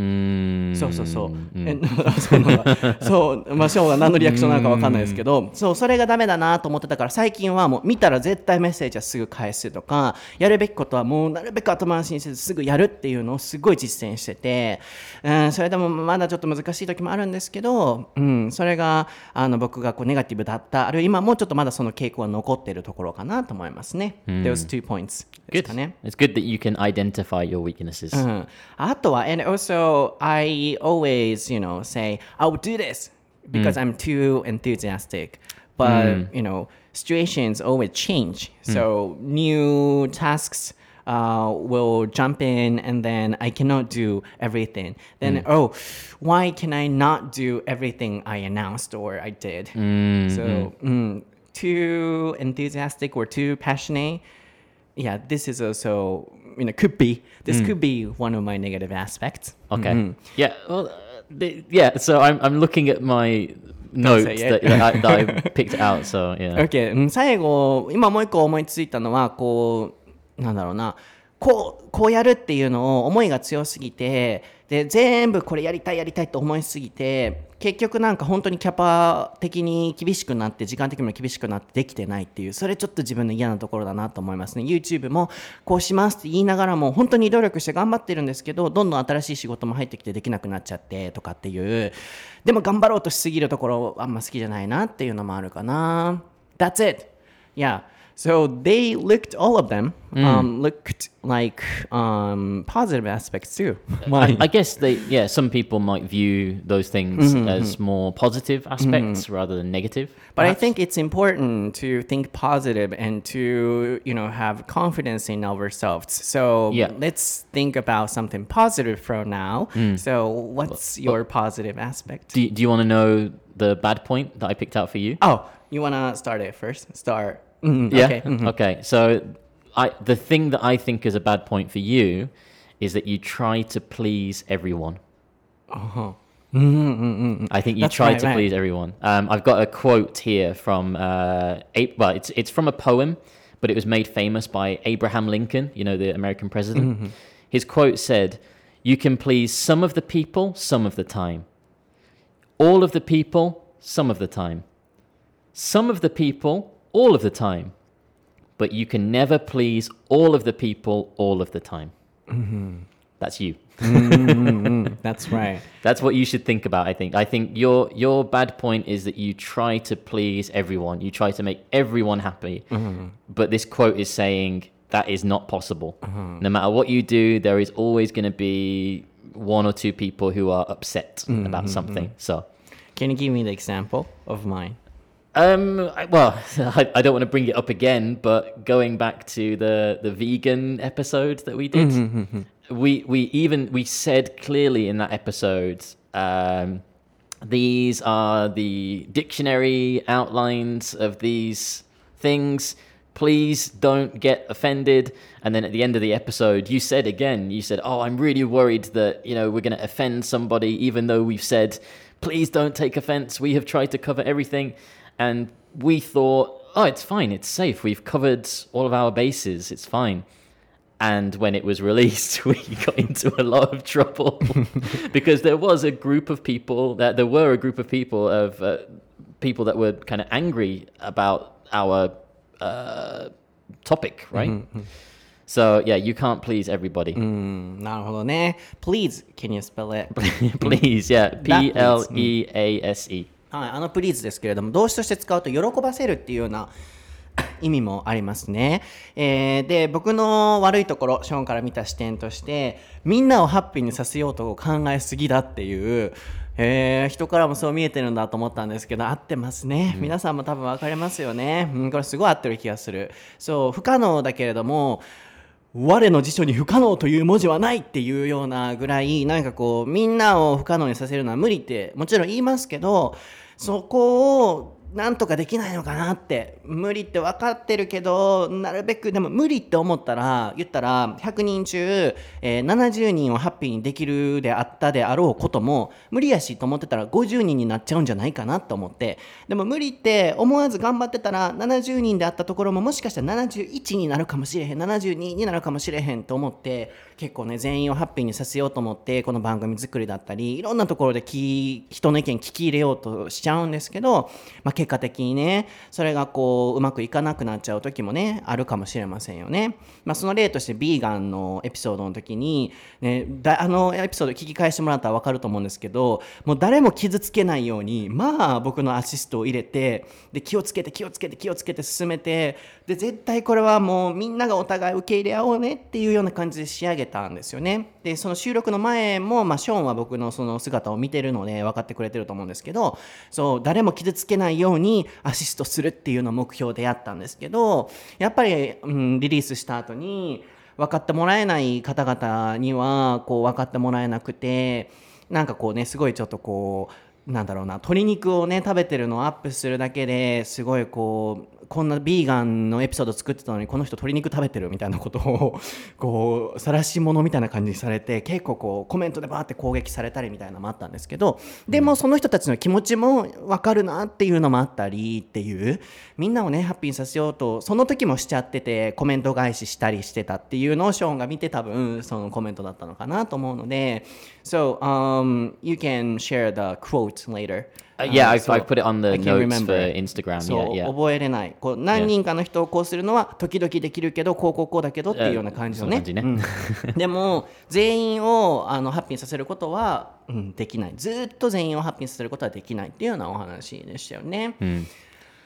ーん、そうそうそう、うん、えそう、まあ、ショーが何のリアクションなのか分かんないですけど、そう、それがダメだなと思ってたから、最近はもう見たら絶対メッセージはすぐ返すとか、やるべきことはもうなるべく後回しにせずすぐやるっていうのをすごい実践してて、うん、それでもまだちょっと難しい時もあるんですけど、うん、それがあの僕がこうネガティブだった、あるいは今もちょっとまだその傾向が残っているところかなと思いますね。Mm. Those two points. Good. It's good that you can identify your weaknesses.、うん、あとは、and also I always, you know, say I'll do this because、mm. I'm too enthusiastic.But,、mm. you know, situations always change. So、mm. new tasks、uh, will jump in and then I cannot do everything. Then,、mm. oh, why can I not do everything I announced or I did?、Mm. So、mm, too enthusiastic or too passionate. Yeah, this is also, you know, could be. This、mm. could be one of my negative aspects. Okay.、Mm. Yeah, well, they, yeah, so I'm, I'm looking at my...Notes that, that, I, that I picked out, so yeah. Okay. 最後、今もう一個思いついたのは、こう、なんだろうな、こう、こうやるっていうのを思いが強すぎて、で、全部これやりたいやりたいと思いすぎて、結局なんか本当にキャパ的に厳しくなって時間的にも厳しくなってできてないっていう、それちょっと自分の嫌なところだなと思いますね。 YouTube もこうしますって言いながらも本当に努力して頑張ってるんですけど、どんどん新しい仕事も入ってきてできなくなっちゃってとかっていう、でも頑張ろうとしすぎるところあんま好きじゃないなっていうのもあるかな。 That's it. Yeah. So they looked, all of them、mm. um, looked like um, positive aspects too. I, I guess they, yeah, some people might view those things、mm-hmm. as more positive aspects、mm-hmm. rather than negative. But、perhaps. I think it's important to think positive and to, you know, have confidence in ourselves. So、yeah. let's think about something positive from now.、Mm. So what's but, your but, positive aspect? Do, do you want to know the bad point that I picked out for you? Oh, you want to start it first? Start.Mm-hmm. Yeah. Okay. Mm-hmm. Okay. So I, the thing that I think is a bad point for you is that you try to please everyone. Uh-huh. Mm-hmm. I think you That's try right, to right. please everyone. Um, I've got a quote here from, uh, a, well, it's, it's from a poem, but it was made famous by Abraham Lincoln, you know, the American president. Mm-hmm. His quote said, "You can please some of the people, some of the time. All of the people, some of the time. Some of the people...all of the time, but you can never please all of the people all of the time." Mm-hmm. That's you. mm-hmm. That's right. That's what you should think about, I think. I think your, your bad point is that you try to please everyone. You try to make everyone happy, mm-hmm. but this quote is saying that is not possible. Mm-hmm. No matter what you do, there is always going to be one or two people who are upset mm-hmm. about something. Mm-hmm. So, can you give me the example of mine?Um, well, I, I don't want to bring it up again, but going back to the, the vegan episode that we did, mm-hmm. we, we even, we said clearly in that episode, um, These are the dictionary outlines of these things. Please don't get offended. And then at the end of the episode, you said again, you said, oh, I'm really worried that, you know, we're going to offend somebody, even though we've said, please don't take offense. We have tried to cover everything. And we thought, oh, it's fine. It's safe. We've covered all of our bases. It's fine. And when it was released, we got into a lot of trouble because there was a group of people that there were a group of people of uh, people that were kind of angry about our uh, topic, right? Mm-hmm. So yeah, you can't please everybody. Mm, なるほどね。Please, can you spell it? Please, yeah, P L E A S E. はい、あの please ですけれども、動詞として使うと喜ばせるっていうような。意味もありますね、えー、で僕の悪いところショーンから見た視点としてみんなをハッピーにさせようと考えすぎだっていう、えー、人からもそう見えてるんだと思ったんですけど合ってますね、うん、皆さんも多分分かりますよね、うん、これすごい合ってる気がする。そう不可能だけれども我の辞書に不可能という文字はないっていうようなぐらいなんかこうみんなを不可能にさせるのは無理ってもちろん言いますけどそこをなんとかできないのかなって無理って分かってるけどなるべくでも無理って思ったら言ったらひゃくにん中、えー、ななじゅうにんをハッピーにできるであったであろうことも無理やしと思ってたらごじゅうにんになっちゃうんじゃないかなと思ってでも無理って思わず頑張ってたらななじゅうにんであったところももしかしたらななじゅういちになるかもしれへんななじゅうにになるかもしれへんと思って結構ね全員をハッピーにさせようと思ってこの番組作りだったりいろんなところでき人の意見聞き入れようとしちゃうんですけど、まあ結果的にねそれがこううまくいかなくなっちゃう時もねあるかもしれませんよね、まあ、その例としてビーガンのエピソードの時に、ね、だあのエピソード聞き返してもらったら分かると思うんですけどもう誰も傷つけないようにまあ僕のアシストを入れてで気をつけて気をつけて気をつけて進めてで絶対これはもうみんながお互い受け入れ合おうねっていうような感じで仕上げたんですよね。でその収録の前も、まあ、ショーンは僕のその姿を見てるので分かってくれてると思うんですけどそう誰も傷つけないようににアシストするっていうのを目標でやったんですけどやっぱり、うん、リリースした後に分かってもらえない方々にはこう分かってもらえなくてなんかこうねすごいちょっとこうなんだろうな鶏肉をね食べてるのをアップするだけですごいこうこんなビーガンのエピソード作ってたのにこの人鶏肉食べてるみたいなことをこう晒し者みたいな感じにされて結構こうコメントでバーって攻撃されたりみたいなのもあったんですけどでもその人たちの気持ちも分かるなっていうのもあったりっていうみんなをねハッピーにさせようとその時もしちゃっててコメント返ししたりしてたっていうのをショーンが見て多分そのコメントだったのかなと思うので So、um, you can share the quote later Yeah, I've, I've put it on the notes for Instagram. So, yeah, yeah. 覚えれない。こう何人かの人をこうするのは時々できるけど、こうこうこうだけどっていうような感じのね。Uh, そんな感じね。うん、でも全員をあのハッピーにさせることは、うん、できない。ずっと全員をハッピーにさせることはできないっていうようなお話でしたよね。うん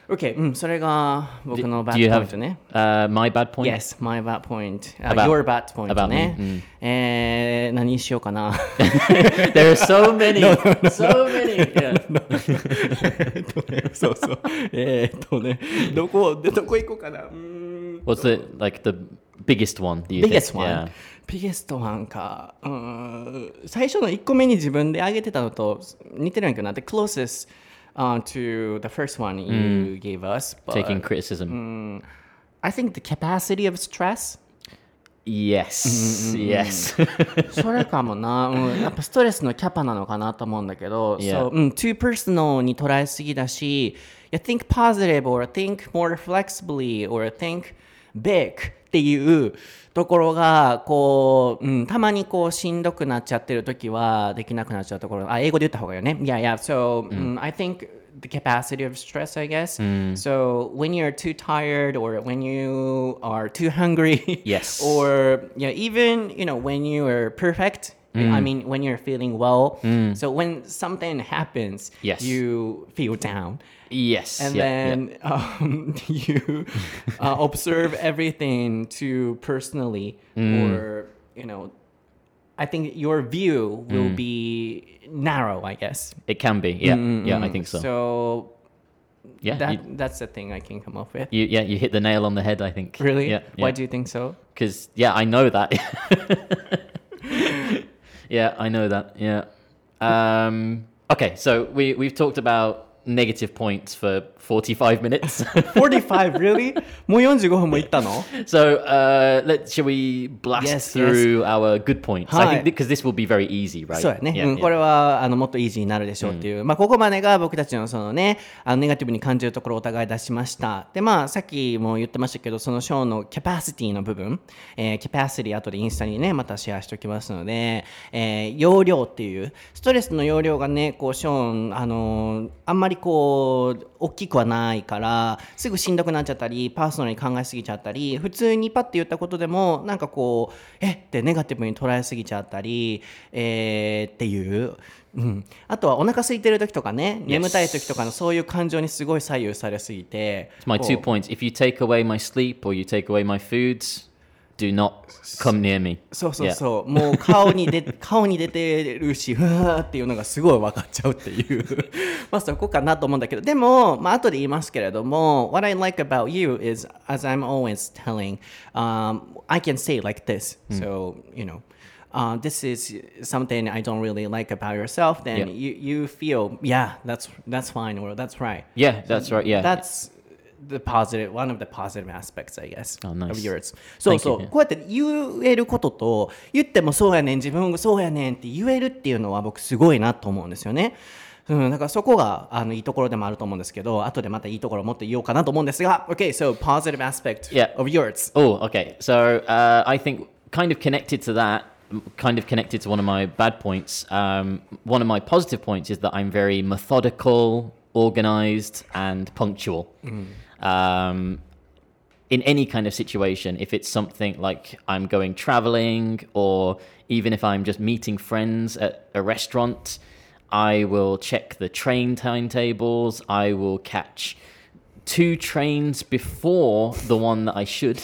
Okay, um, それが僕の bad point ね。Uh, my bad point? Yes, my bad point.、Uh, about, your bad point ね。Mm. えー、何しようかな。There are so many, no, no, no. so many.、Yeah. No, no, no. えっとね、そうそう。えーっとね、どこ、どこ行こうかな。What's the, like, the biggest one? Do you biggest think? one?、Yeah.ビゲストワンか、うん、最初のいっこめに自分で挙げてたのと似てるんやけどな。The closest、uh, to the first one you、mm. gave us. But, Taking criticism.、Um, I think the capacity of stress. Yes. Yes. それかもな、うん。やっぱストレスのキャパなのかなと思うんだけど、yeah. so, うん、too personal に捉えすぎだし、You think positive or think more flexibly or think bigっていうところがこう、うん、たまにこうしんどくなっちゃってるときはできなくなっちゃうところあ英語で言った方がいいよね Yeah, yeah, so、うん、I think the capacity of stress, I guess、うん、So when you're too tired or when you are too hungry Yes Or you know, even, you know, when you are perfect、うん、I mean, when you're feeling well、うん、So when something happens、yes. You feel down Yes. And yep, then yep. Um, you uh, observe everything too personally, mm. or, you know, I think your view will mm. be narrow, I guess. It can be. Yeah. Mm-hmm. Yeah, I think so. So yeah, that, you, that's the thing I can come up with. You, yeah, you hit the nail on the head, I think. Really? Yeah, yeah. Why do you think so? Because, yeah, I know that. yeah, I know that. Yeah. Um... Okay, so we, we've talked about negative points for forty-five minutes. forty-five, really? もうよんじゅうごふんもいったの? So, uh, let's, shall we blast yes, through yes. our good points? I think because this will be very easy, right? そうやね。 Yeah, うん、yeah. これはあのもっとイージーになるでしょうっていう。うん、まあここまでが僕たちのそのね、あのネガティブに感じるところをお互い出しました。で、まあさっきも言ってましたけど、そのショーのキャパシティの部分、えー、キャパシティ後でインスタにね、またシェアしておきますので、えー、容量っていうストレスの容量がね、こうショーンあのー、あんまりこう大きくはないからすぐしんどくなっちゃったりパーソナルに考えすぎちゃったり普通にパッて言ったことでもなんかこうえってネガティブに捉えすぎちゃったり、えー、っていう、うん、あとはお腹空いてる時とかね眠たい時とかのそういう感情にすごい左右されすぎて It's my two points. If you take away my sleep or you take away my foods Do not come near me. そうそうそう。Yeah. もう顔にで顔に出てるし、ふわーっていうのがすごい分かっちゃうっていう。まあそこかなと思うんだけど、でもまあ後で言いますけれども、What I like about you is, as I'm always telling,、um, I can say like this.、Mm. So you know.Uh, this is something I don't really like about yourself. Then、yeah. you you feel, yeah, that's that's fine or that's right. Yeah, that's right. Yeah. That's The positive, one of the positive aspects, I guess, oh, nice. of yours. そうそう。こうやって言えることと、言ってもそうやねん、自分がそうやねんって言えるっていうのは僕すごいなと思うんですよね。うん、だからそこがあのいいところでもあると思うんですけど、後でまたいいところをもっと言おうかなと思うんですが、Okay, so positive aspect yeah. of yours. Oh, okay. So、uh, I think kind of connected to that, kind of connected to one of my bad points. Um, one of my positive points is that I'm very methodical, organized, and punctual.、Mm.Um, in any kind of situation, if it's something like I'm going traveling or even if I'm just meeting friends at a restaurant, I will check the train timetables. I will catch two trains before the one that I should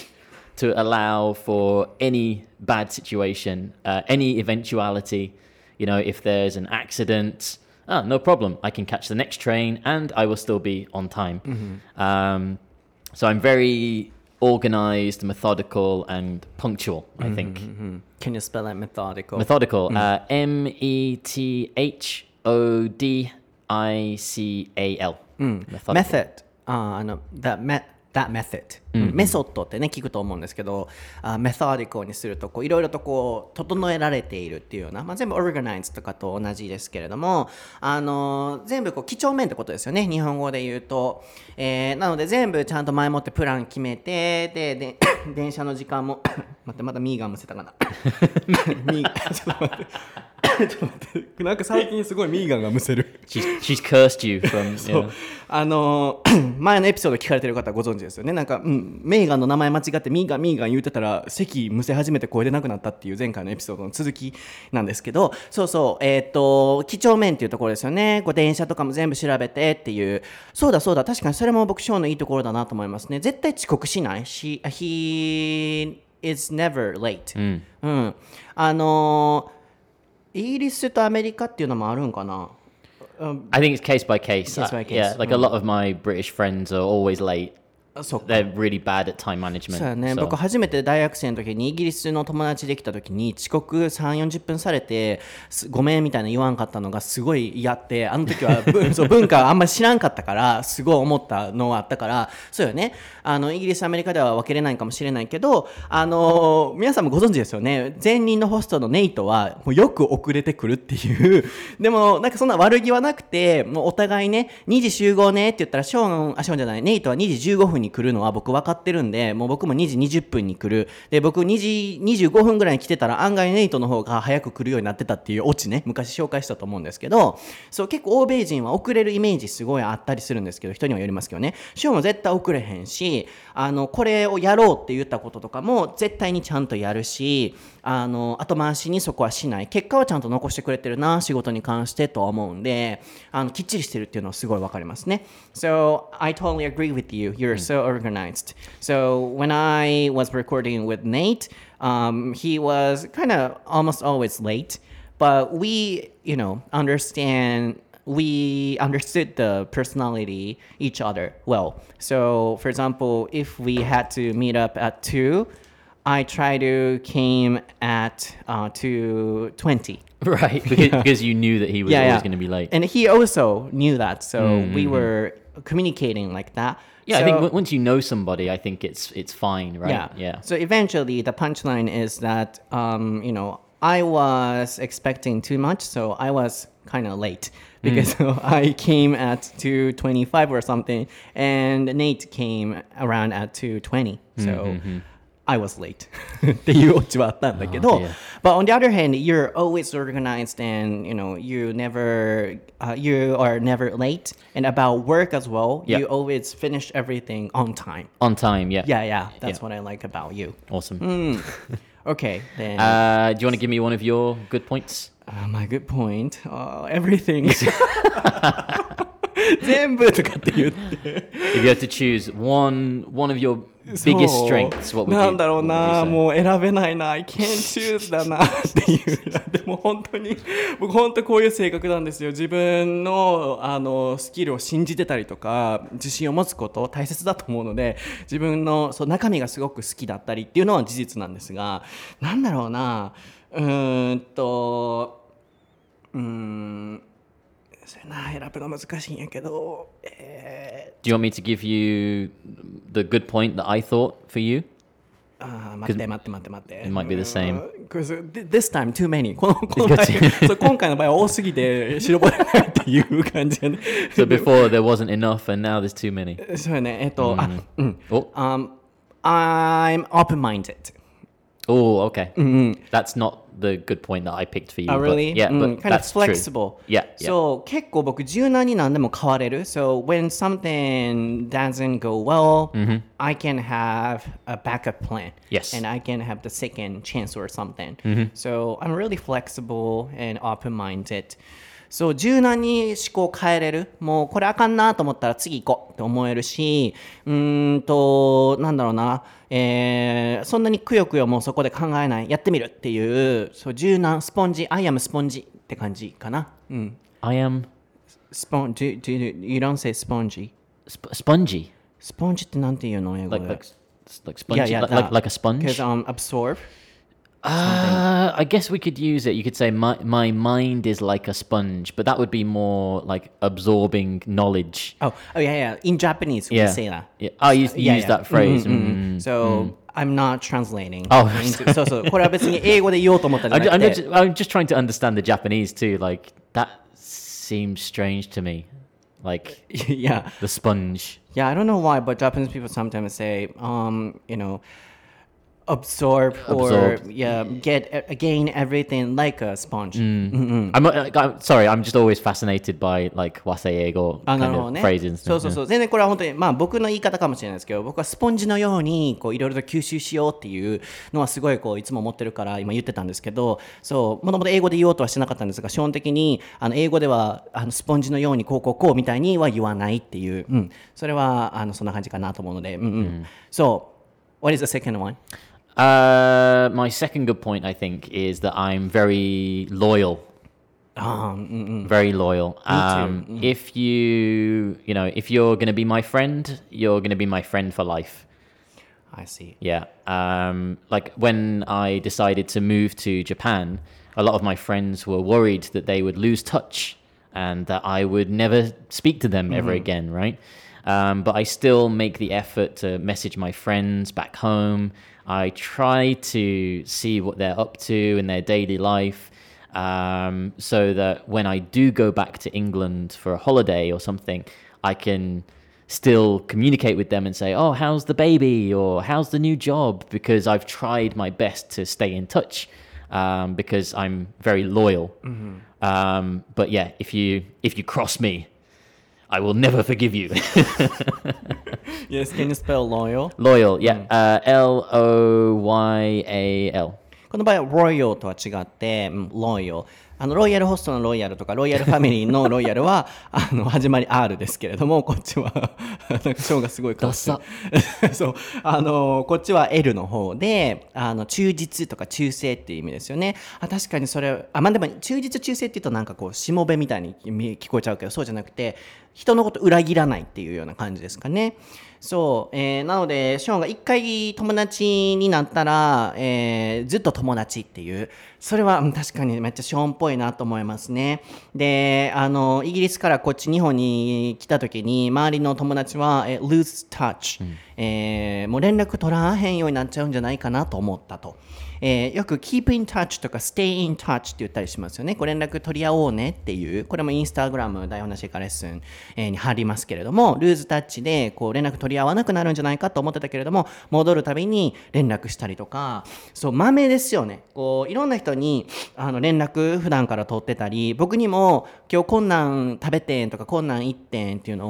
to allow for any bad situation, uh, any eventuality. You know, if there's an accident...Ah, no problem. I can catch the next train and I will still be on time.、Mm-hmm. Um, so I'm very organized, methodical and punctual, I think.、Mm-hmm. Can you spell that methodical? Methodical.、Mm-hmm. Uh, M E T H O D I C A L. Mm. Method. Uh, I know. That met.That method、うん、メソッドってね聞くと思うんですけど、あ、メソディコにするとこういろいろとこう整えられているっていうような、まあ、全部オーガナイズとかと同じですけれども、あの全部こう几帳面ってことですよね、日本語で言うと、えー、なので全部ちゃんと前もってプラン決めて で, で電車の時間も待ってまたミーガンむせたかなミーガンちょっと待ってちょっと待ってなんか最近すごいミーガンがむせる she's, she's cursed you from そう、yeah. あの前のエピソード聞かれてる方ご存知ですよね、なんか、うん、メーガンの名前間違ってミーガンミーガン言うてたら席むせ始めて声出なくなったっていう前回のエピソードの続きなんですけど、そうそうえっと几帳面っていうところですよね、こう電車とかも全部調べてっていう、そうだそうだ、確かにそれも僕ショーのいいところだなと思いますね。絶対遅刻しない She, He is never late、うんうん、あのーイギリスとアメリカっていうのもあるんかな。I think it's case by case. Case by case. Yeah, like a lot of my British friends are always late. They're really bad at time management. そうね。僕初めて大学生の時にイギリスの友達できた時に遅刻 さんじゅうよんじゅっぷんされてごめんみたいな言わんかったのがすごい嫌って、あの時はそう文化あんまり知らんかったからすごい思ったのはあったから、そうよね、あのイギリスアメリカでは分けれないかもしれないけど、あのー、皆さんもご存知ですよね、前任のホストのネイトはもうよく遅れてくるっていう、でもなんかそんな悪気はなくて、もうお互いねにじ集合ねって言ったらショーンあショーンじゃないネイトはにじじゅうごふんに来るのは僕分かってるんで、もう僕もにじにじゅっぷんに来るで、僕にじにじゅうごふんぐらいに来てたら案外ネイトの方が早く来るようになってたっていうオチね、昔紹介したと思うんですけど、そう結構欧米人は遅れるイメージすごいあったりするんですけど、人にはよりますけどね、ショーも絶対遅れへんし、あのこれをやろうって言ったこととかも絶対にちゃんとやるし、あの後回しにそこはしない、結果はちゃんと残してくれてるな仕事に関してとは思うんで、あのきっちりしてるっていうのはすごい分かりますね。 So I totally agree with you. You're so organized. So when I was recording with Nate, um, he was kind of almost always late, but we, you know, understand, we understood the personality each other well. So for example, if we had to meet up at two, I try to came at uh, to twenty. Right, because, because you knew that he was yeah, always yeah. going to be late. And he also knew that, so mm-hmm. we were communicating like that. Yeah, so, I think w- once you know somebody, I think it's it's fine, right? Yeah. yeah. So eventually, the punchline is that, um, you know, I was expecting too much, so I was kind of late. Because mm. I came at two twenty-five or something, and Nate came around at two twenty, so... Mm-hmm. I was late. Oh, yeah. But on the other hand, you're always organized and, you know, you never, uh, you are never late. And about work as well, yep. you always finish everything on time. On time, yeah. Yeah, yeah. That's yeah. what I like about you. Awesome. Mm. Okay, then. Uh, do you want to give me one of your good points? Uh, my good point? Uh, everything. 全部とかって言って If you had to choose one, one of your biggest strengths, what would you say? なんだろうな、もう選べないな、 I can't choose だなっていう。 でも本当に、僕本当こういう性格なんですよ。 自分の、あの、スキルを信じてたりとか、自信を持つこと大切だと思うので、 自分の、そう、中身がすごく好きだったりっていうのは事実なんですが、 なんだろうな、 うーんと、 うーん、 Do you want me to give you the good point that I thought for you? Uh, it might be the same. Because this time, too many. So before there wasn't enough, and now there's too many. Mm. Oh. Um, I'm open-minded. Oh, okay. Mm-hmm. That's not the good point that I picked for you. Oh, really? But yeah, mm-hmm. but kind that's of flexible. True. Yeah. So, yeah. So, when something doesn't go well, mm-hmm. I can have a backup plan. Yes. And I can have the second chance or something. Mm-hmm. So, I'm really flexible and open-minded. So, 柔軟に思考変えれる。 もう これあかんなと思ったら次行こうって思えるし、 うーんと、 なんだろうな、 え、 そんなにくよくよもうそこで考えない。 やってみるっていう、 そう、 柔軟、 スポンジ、 I am sponge って感じかな。 うん。 I am sponge. Do, do, do, you don't say spongy. Sp- spongy? Sponge ってなんて言うの英語で。 Like, like, like spongy? Yeah, yeah, like, like a sponge? Because um, absorb. Uh, I guess we could use it. You could say my my mind is like a sponge, but that would be more like absorbing knowledge. Oh, oh yeah, yeah. In Japanese, we yeah. say that. Yeah. Oh, you, you yeah, use yeah. that phrase. Mm-hmm, mm-hmm. Mm-hmm. So mm. I'm not translating. Oh, into, so so. I'm, just, I'm just trying to understand the Japanese too. Like that seems strange to me. Like yeah, the sponge. Yeah, I don't know why, but Japanese people sometimes say, um, you know. Absorb or yeah, get gain everything like a sponge. Mm. I'm, like, I'm sorry, I'm just always fascinated by like waseigo kind of phrases. So so so. 全然これは本当に、まあ僕の言い方かもしれないですけど、僕はスポンジのようにこういろいろと吸収しようっていうのはすごいこういつも思ってるから今言ってたんですけど、 そう、 もともと英語で言おうとはしてなかったんですが、基本的にあの英語ではあのスポンジのようにこうこうこうみたいには言わないっていう。うん。それはあのそんな感じかなと思うので、うんうん。 So what is the second one? Uh, my second good point, I think, is that I'm very loyal. Um, very loyal. Me um, too. Mm. If you, you know, if you're going to be my friend, you're going to be my friend for life. I see. Yeah. Um, like when I decided to move to Japan, a lot of my friends were worried that they would lose touch and that I would never speak to them mm-hmm. ever again, right? Um, but I still make the effort to message my friends back home. I try to see what they're up to in their daily life, um, so that when I do go back to England for a holiday or something, I can still communicate with them and say, oh, how's the baby? Or how's the new job? Because I've tried my best to stay in touch, um, because I'm very loyal. Mm-hmm. Um, but yeah, if you if you cross me, I will never forgive you. Yes, can you spell loyal? Loyal, yeah. Uh, L O Y A L. この場合は royal とは違って、loyal。あのロイヤルホストのロイヤルとかロイヤルファミリーのロイヤルはあの始まり R ですけれども、こっちはなんかショーがすごいダサそうあのこっちは L の方で、あの忠実とか忠誠っていう意味ですよね。あ、確かにそれ、あ、まあ、でも忠実忠誠っていうとなんかこうしもべみたいに聞こえちゃうけど、そうじゃなくて人のこと裏切らないっていうような感じですかね。そう、えー、なのでショーンが一回友達になったら、えー、ずっと友達っていう、それは、うん、確かにめっちゃショーンっぽいなと思いますね。で、あのイギリスからこっち日本に来た時に周りの友達は、えー、lose touch、うんえー、もう連絡取らへんようになっちゃうんじゃないかなと思ったと。えー、よく keep in touch とか stay in touch って言ったりしますよね。こう連絡取り合おうねっていう、これも Instagram 台本なしかレッスンに貼りますけれども、lose touch でこう連絡取り合わなくなるんじゃないかと思ってたけれども、戻るたびに連絡したりとか、そう豆ですよね。こういろんな人にあの連絡普段から取ってたり、僕にも今日こんなん食べてんとかこんなん行ってんっていうの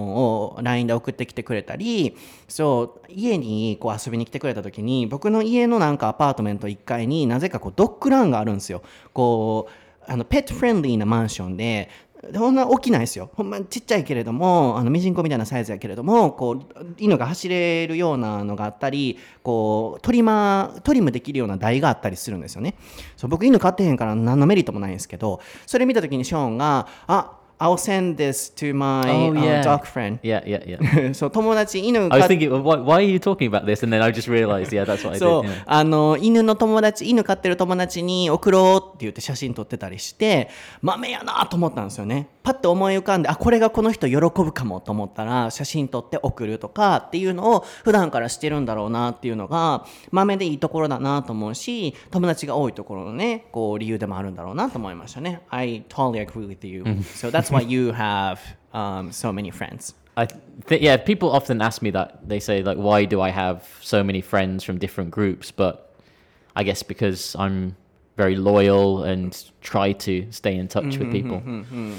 を ライン で送ってきてくれたり、そう家にこう遊びに来てくれた時に、僕の家のなんかアパートメントいっかいになぜかこうドッグランがあるんですよ。こうあのペットフレンリーなマンションで、そんな大きないですよ。ほんまちっちゃいけれども、あのミジンコみたいなサイズやけれども、こう犬が走れるようなのがあったり、こうトリマートリムできるような台があったりするんですよね。そう僕犬飼ってへんから何のメリットもないんですけど、それ見た時にショーンがあI'll send this to my oh, yeah. uh, dog friend. Yeah, yeah, yeah. So, 友達犬飼っ。I was thinking, why, why are you talking about this? And then I just realized, yeah, that's what I so, did. So, あの犬の友達、犬飼ってる友達に送ろうって言って写真撮ってたりして、豆やなと思ったんですよね。パッと思い浮かんで、あ、これがこの人喜ぶかもと思ったら写真撮って送るとかっていうのを普段からしてるんだろうなっていうのが、豆でいいところだなと思うし、友達が多いところのね、こう理由でもあるんだろうなと思いましたね。I totally agree with you. So that's why you have um, so many friends. I th- yeah, people often ask me that. They say like, why do I have so many friends from different groups? But I guess because I'm very loyal and try to stay in touch with people.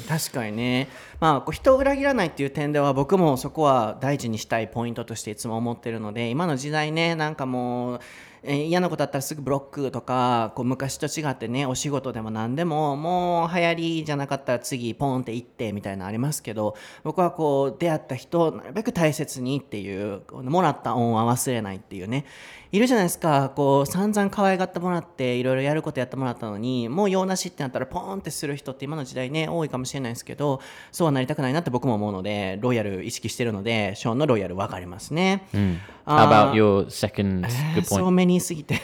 確かにね。まあ、人を裏切らないっていう点では僕もそこは大事にしたいポイントとしていつも思ってるので、今の時代ね、なんかもう嫌なことあったらすぐブロックとか、こう昔と違ってね、お仕事でも何でももう流行りじゃなかったら次ポンって行ってみたいなのありますけど、僕はこう出会った人をなるべく大切にっていう、もらった恩は忘れないっていうね。いるじゃないですか、こう散々可愛がってもらっていろいろやることやってもらったのに、もう用なしってなったらポンってする人って今の時代ね多いかもしれないですけど、そうはなりたくないなって僕も思うので、ロイヤル意識してるので、ショーンのロイヤル分かりますね。うん、How about your second good point?、えー、そうめに過ぎて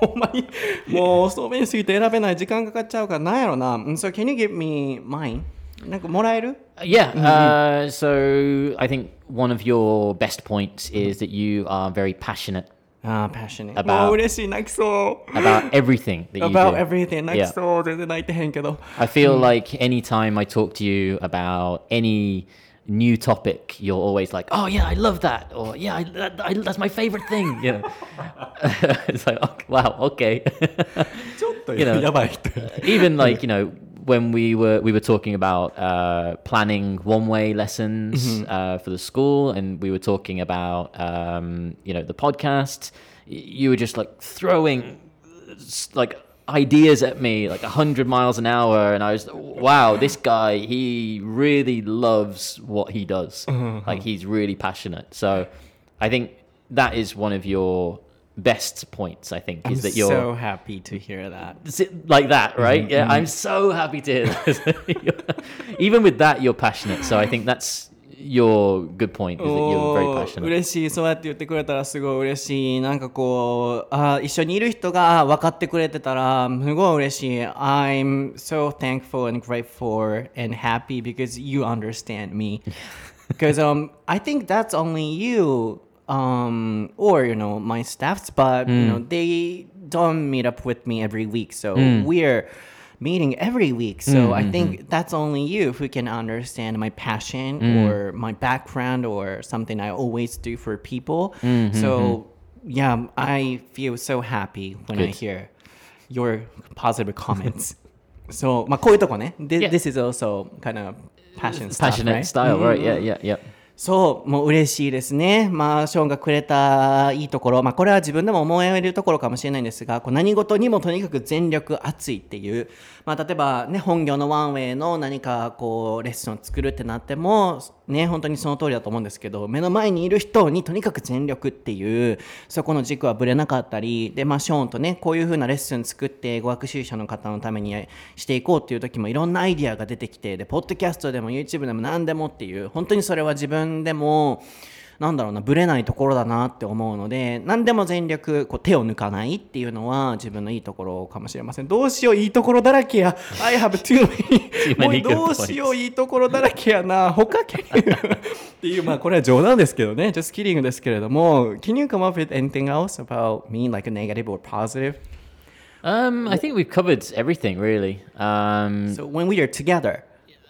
ほんまにもうそうめに過ぎて選べない、時間かかっちゃうから、なんやろな。 So can you give me mine? なんかもらえる？ Yeah、uh, so I think one of your best points is that you are very passionate Ah, passionate. About, about everything that you about do. About everything. Yeah. I feel like any time I talk to you about any new topic, you're always like, oh, yeah, I love that. Or, yeah, I, that, I, that's my favorite thing. You know? It's like, oh, wow, okay. You know, even like, you know, when we were, we were talking about uh, planning one-way lessons mm-hmm. uh, for the school, and we were talking about, um, you know, the podcast, you were just like throwing like ideas at me, like one hundred miles an hour. And I was, wow, this guy, he really loves what he does. Mm-hmm. Like he's really passionate. So I think that is one of your...best points, I think, is that you're... I'm so happy to hear that. Like that, right? Mm-hmm. Yeah, I'm so happy to hear that. Even with that, you're passionate. So I think that's...Your good point is that you're very passionate. 嬉しい、そうやって言ってくれたらすごい嬉しい。なんかこう、あ、一緒にいる人が分かってくれてたらすごい嬉しい。I'm so thankful and grateful and happy because you understand me. Because um, I think that's only you.Um, or, you know, my staffs, but, mm. you know, they don't meet up with me every week. So mm. we're meeting every week. So mm-hmm. I think that's only you who can understand my passion mm. or my background or something I always do for people. Mm-hmm. So, yeah, I feel so happy when Good. I hear your positive comments. So, まあこういうとこね。This, yeah. this is also kind of passion stuff, passionate right? style, mm-hmm. right? Yeah, yeah, yeah.そう、もう嬉しいですね。まあ、ショーンがくれたいいところ、まあ、これは自分でも思えるところかもしれないんですが、こう何事にもとにかく全力熱いっていう、まあ、例えば、ね、本業のワンウェイの何かこうレッスンを作るってなっても、ね、本当にその通りだと思うんですけど、目の前にいる人にとにかく全力っていう、そこの軸はぶれなかったり、で、まあ、ショーンとね、こういう風なレッスン作って、ご学習者の方のためにしていこうっていう時もいろんなアイディアが出てきて、で、ポッドキャストでも YouTube でも何でもっていう、本当にそれは自分分でもなんだろうな、ぶれないところだなって思うので、何でも全力こう手を抜かないっていうのは自分のいいところかもしれません。どうしよう、いいところだらけや。I have too many どうしよう、いいところだらけやな。他気流っていう、まあこれは冗談ですけどね。Just kidding ですけれども。Can you come up with anything else about me, like a negative or positive?Um, I think we've covered everything, really. Um, so when we are together,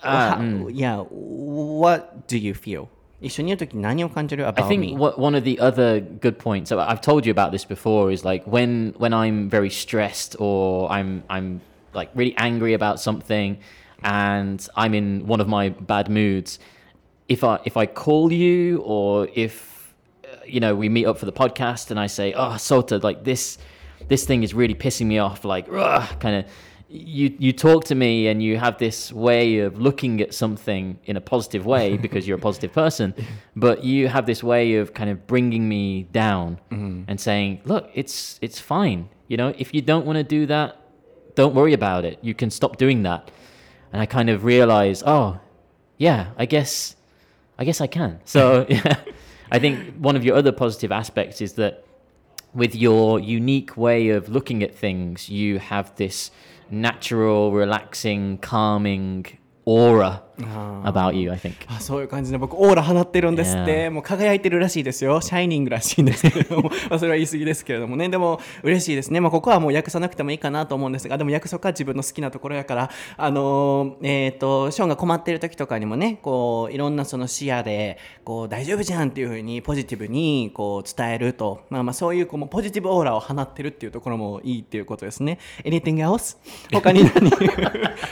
uh, how, mm. yeah, what do you feel? 一緒にいるとき何を感じる about me? I think what, one of the other good points, I've told you about this before, is like when, when I'm very stressed or I'm, I'm like really angry about something and I'm in one of my bad moods, if I, if I call you or if, you know, we meet up for the podcast and I say, oh, Sota, like this...this thing is really pissing me off, like, kind of, you, you talk to me and you have this way of looking at something in a positive way because you're a positive person, but you have this way of kind of bringing me down、mm-hmm. and saying, look, it's, it's fine. You know, if you don't want to do that, don't worry about it. You can stop doing that. And I kind of realize, oh, yeah, I guess, I guess I can. So yeah, I think one of your other positive aspects is that,with your unique way of looking at things, you have this natural, relaxing, calming aura about you, I think. ああ、そういう感じで僕オーラ放ってるんですって、yeah. もう輝いてるらしいですよ。シャイニングらしいんですけれども、まあ、それは言い過ぎですけれどもね。でも嬉しいですね、まあ、ここはもう訳さなくてもいいかなと思うんですが、でも訳そうか、自分の好きなところやから、あのー、えっとショーンが困ってる時とかにもね、こういろんなその視野でこう大丈夫じゃんっていう風にポジティブにこう伝えると、まあ、まあそういうこうポジティブオーラを放ってるっていうところもいいっていうことですね。 Anything else? 他に何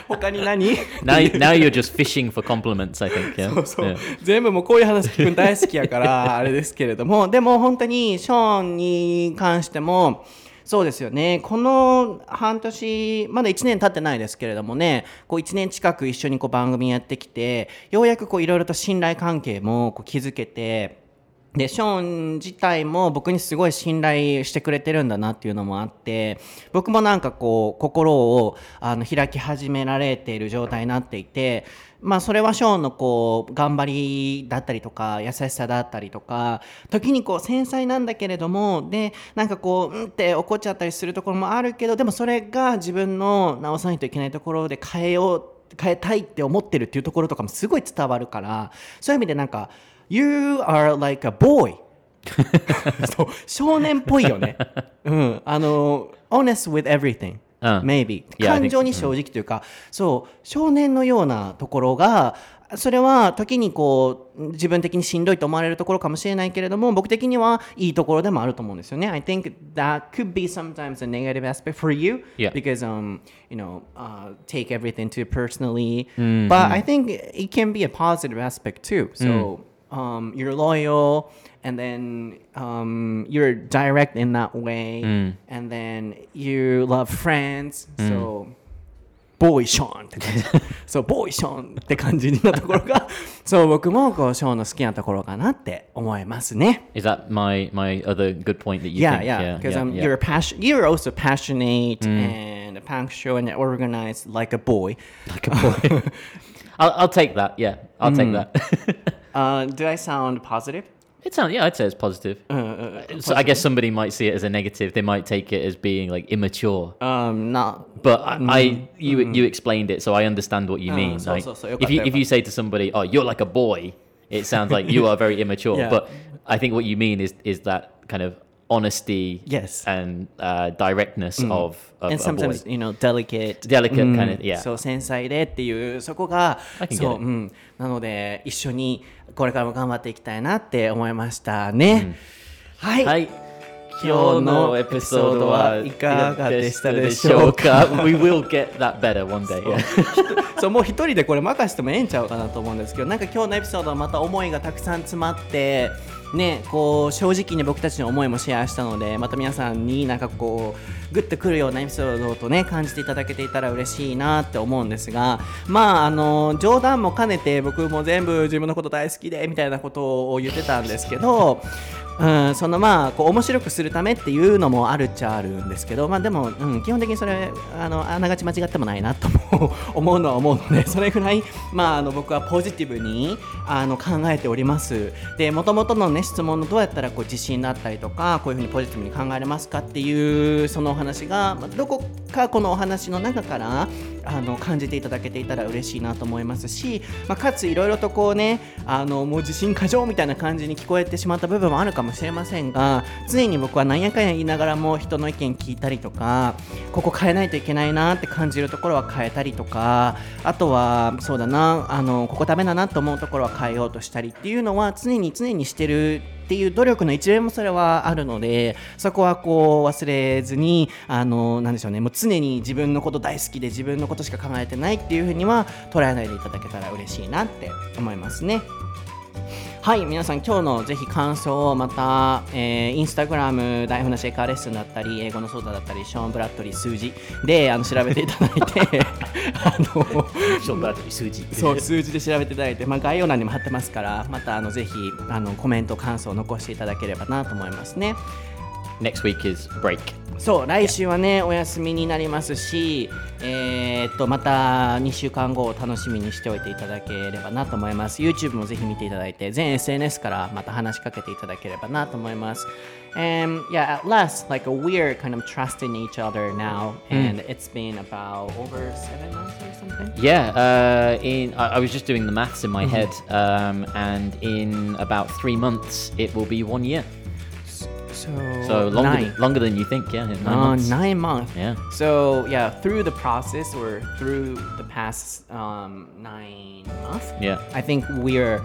他に何now, now you're just fishing for compliments, I think. Yeah. そうそう、yeah. 全部もうこういう話聞くの大好きやからあれですけれども、でも本当にショーンに関してもそうですよね。この半年、まだいちねん経ってないですけれどもね、こういちねん近く一緒にこう番組やってきて、ようやくこういろいろと信頼関係もこう築けて、でショーン自体も僕にすごい信頼してくれてるんだなっていうのもあって、僕もなんかこう心をあの開き始められている状態になっていて、まあそれはショーンのこう頑張りだったりとか優しさだったりとか、時にこう繊細なんだけれども、でなんかこううんって怒っちゃったりするところもあるけど、でもそれが自分の直さないといけないところで変えよう変えたいって思ってるっていうところとかもすごい伝わるから、そういう意味でなんかYou are like a boy. そう、少年っぽいよね。うん、あの honest with everything.Uh, Maybe. Yeah, 感情に正直というか、mm. そう、少年のようなところが、それは時にこう自分的にしんどいと思われるところかもしれないけれども、僕的にはいいところでもあると思うんですよね。 I think that could be sometimes a negative aspect for you、yeah. because um, you know、uh, take everything too personally、mm-hmm. but I think it can be a positive aspect too. So、mm. um, you're loyal and then um, you're direct in that way、mm. and then you love friends、mm. so boy Sean って感じそう boy Sean って感じなところがそう僕もこう Sean の好きなところかなって思いますね。 Is that my, my other good point that you yeah, think? Yeah, yeah, because、um, yeah. you're, passion- you're also passionate、mm. and punctual and organized like a boy. Like a boy. I'll, I'll take that, yeah, I'll、mm. take that. 、uh, do I sound positive?It sounds, yeah, I'd say it's positive. Uh, uh, positive. So I guess somebody might see it as a negative. They might take it as being like immature. Um, not. But I, mm, I you, mm. you explained it, so I understand what you uh, mean. So, like, so, so. If you if you say to somebody, "Oh, you're like a boy," it sounds like you are very immature. Yeah. But I think what you mean is is that kind of honesty, yes, and uh, directness mm. of, of and sometimes you know delicate, delicate、mm. kind of yeah. So 繊細でっていうそこがそう、うん、なので一緒に。これからも頑張っていきたいなって思いましたね、うん、はい、はい、今日のエピソードはいかがでしたでしょうか。We will get that better one day そうそうもう一人でこれ任せてもええんちゃうかなと思うんですけど、なんか今日のエピソードはまた思いがたくさん詰まってね、こう正直に僕たちの思いもシェアしたので、また皆さんになんかこうグッとくるようなエピソードとね感じていただけていたら嬉しいなって思うんですが、まああの冗談も兼ねて僕も全部自分のこと大好きでみたいなことを言ってたんですけどうん、そのまあこう面白くするためっていうのもあるっちゃあるんですけど、まあ、でも、うん、基本的にそれあのあながち間違ってもないなと思うのは思うので、それぐらい、まあ、あの僕はポジティブにあの考えております。で元々の、ね、質問のどうやったらこう自信だったりとかこういうふうにポジティブに考えれますかっていうそのお話がどこかこのお話の中からあの感じていただけていたら嬉しいなと思いますし、まあ、かついろいろとこうねあのもう自信過剰みたいな感じに聞こえてしまった部分もあるかもしれませんが、常に僕は何やかんや言いながらも人の意見聞いたりとか、ここ変えないといけないなって感じるところは変えたりとか、あとはそうだなあのここダメだなと思うところは変えようとしたりっていうのは常に常にしてるっていう努力の一面もそれはあるので、そこはこう忘れずにあのなんでしょうね、もう常に自分のこと大好きで自分のことしか考えてないっていうふうには捉えないでいただけたら嬉しいなって思いますね。はい、皆さん今日のぜひ感想をまた、えー、インスタグラム台本なし英会話レッスンだったり英語のソーダだったりショーン・ブラッドリー数字であの調べていただいてあのショーン・ブラッドリー数字そう数字で調べていただいて、まあ、概要欄にも貼ってますから、またあのぜひあのコメント感想を残していただければなと思いますね。 Next week is break。 そう来週はねお休みになりますし、えー、っとまたにしゅうかんごを楽しみにしておいていただければなと思います。 YouTube もぜひ見ていただいて、全 エスエヌエス からまた話しかけていただければなと思います。 And yeah, at last, like we're kind of trusting each other now, and、mm. it's been about over seven months or something. Yeah,、uh, in I was just doing the maths in my、mm-hmm. head、um, and in about three months it will be one year.So, so longer, than, longer than you think, yeah. Nine、uh, months. Nine months. Yeah. So yeah, through the process or through the past、um, nine months, yeah. I think we're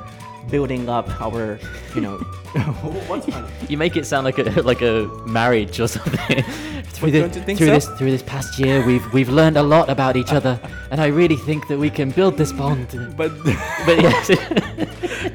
building up our, you know, what's funny? You make it sound like a like a marriage or something. through the, Don't you think through so? This through this past year, we've we've learned a lot about each other, and I really think that we can build this bond. But but yes.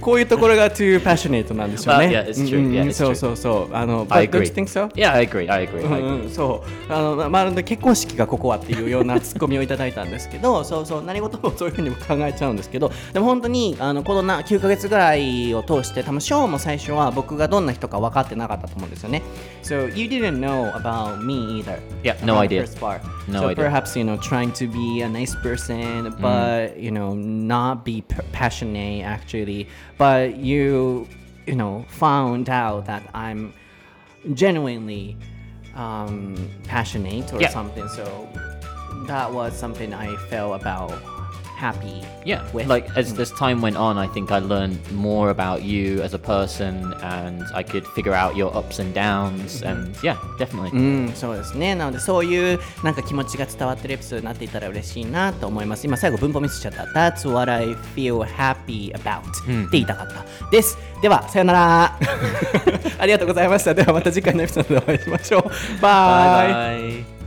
こういうところが too passionate なんですよね。Yeah, it's true. Yeah, it's true. そうそうそう。あの、I agree. Don't you think so? Yeah, I agree. I agree. I agree. そう。あの、まあ、結婚式がここはっていうようなツッコミをいただいたんですけど、そうそう。何事もそういうふうにも考えちゃうんですけど、でも本当にあのこのなきゅうかげつぐらいを通して、多分ショーンも最初は僕がどんな人か分かってなかったと思うんですよね。So you didn't know about me either. Yeah, no idea. First part. No idea. So perhaps you know trying to be a nice person, but、mm. you know not be passionate actually.But you, you know, found out that I'm genuinely um, passionate or yeah. something. So that was something I felt about happy. Yeah, with. Like as this time went on, I think I learned more about you as a person, and I could figure out your ups and downs. And yeah, definitely. うん、そうですね。なのでそういうなんか気持ちが伝わってるエピソードになっていたら嬉しいなと思います。今最後文法ミスしちゃった。That's what I feel happy about. って言いたかったです。ではさよなら。ありがとうございました。ではまた次回のエピソードでお会いしましょう。バイバイ。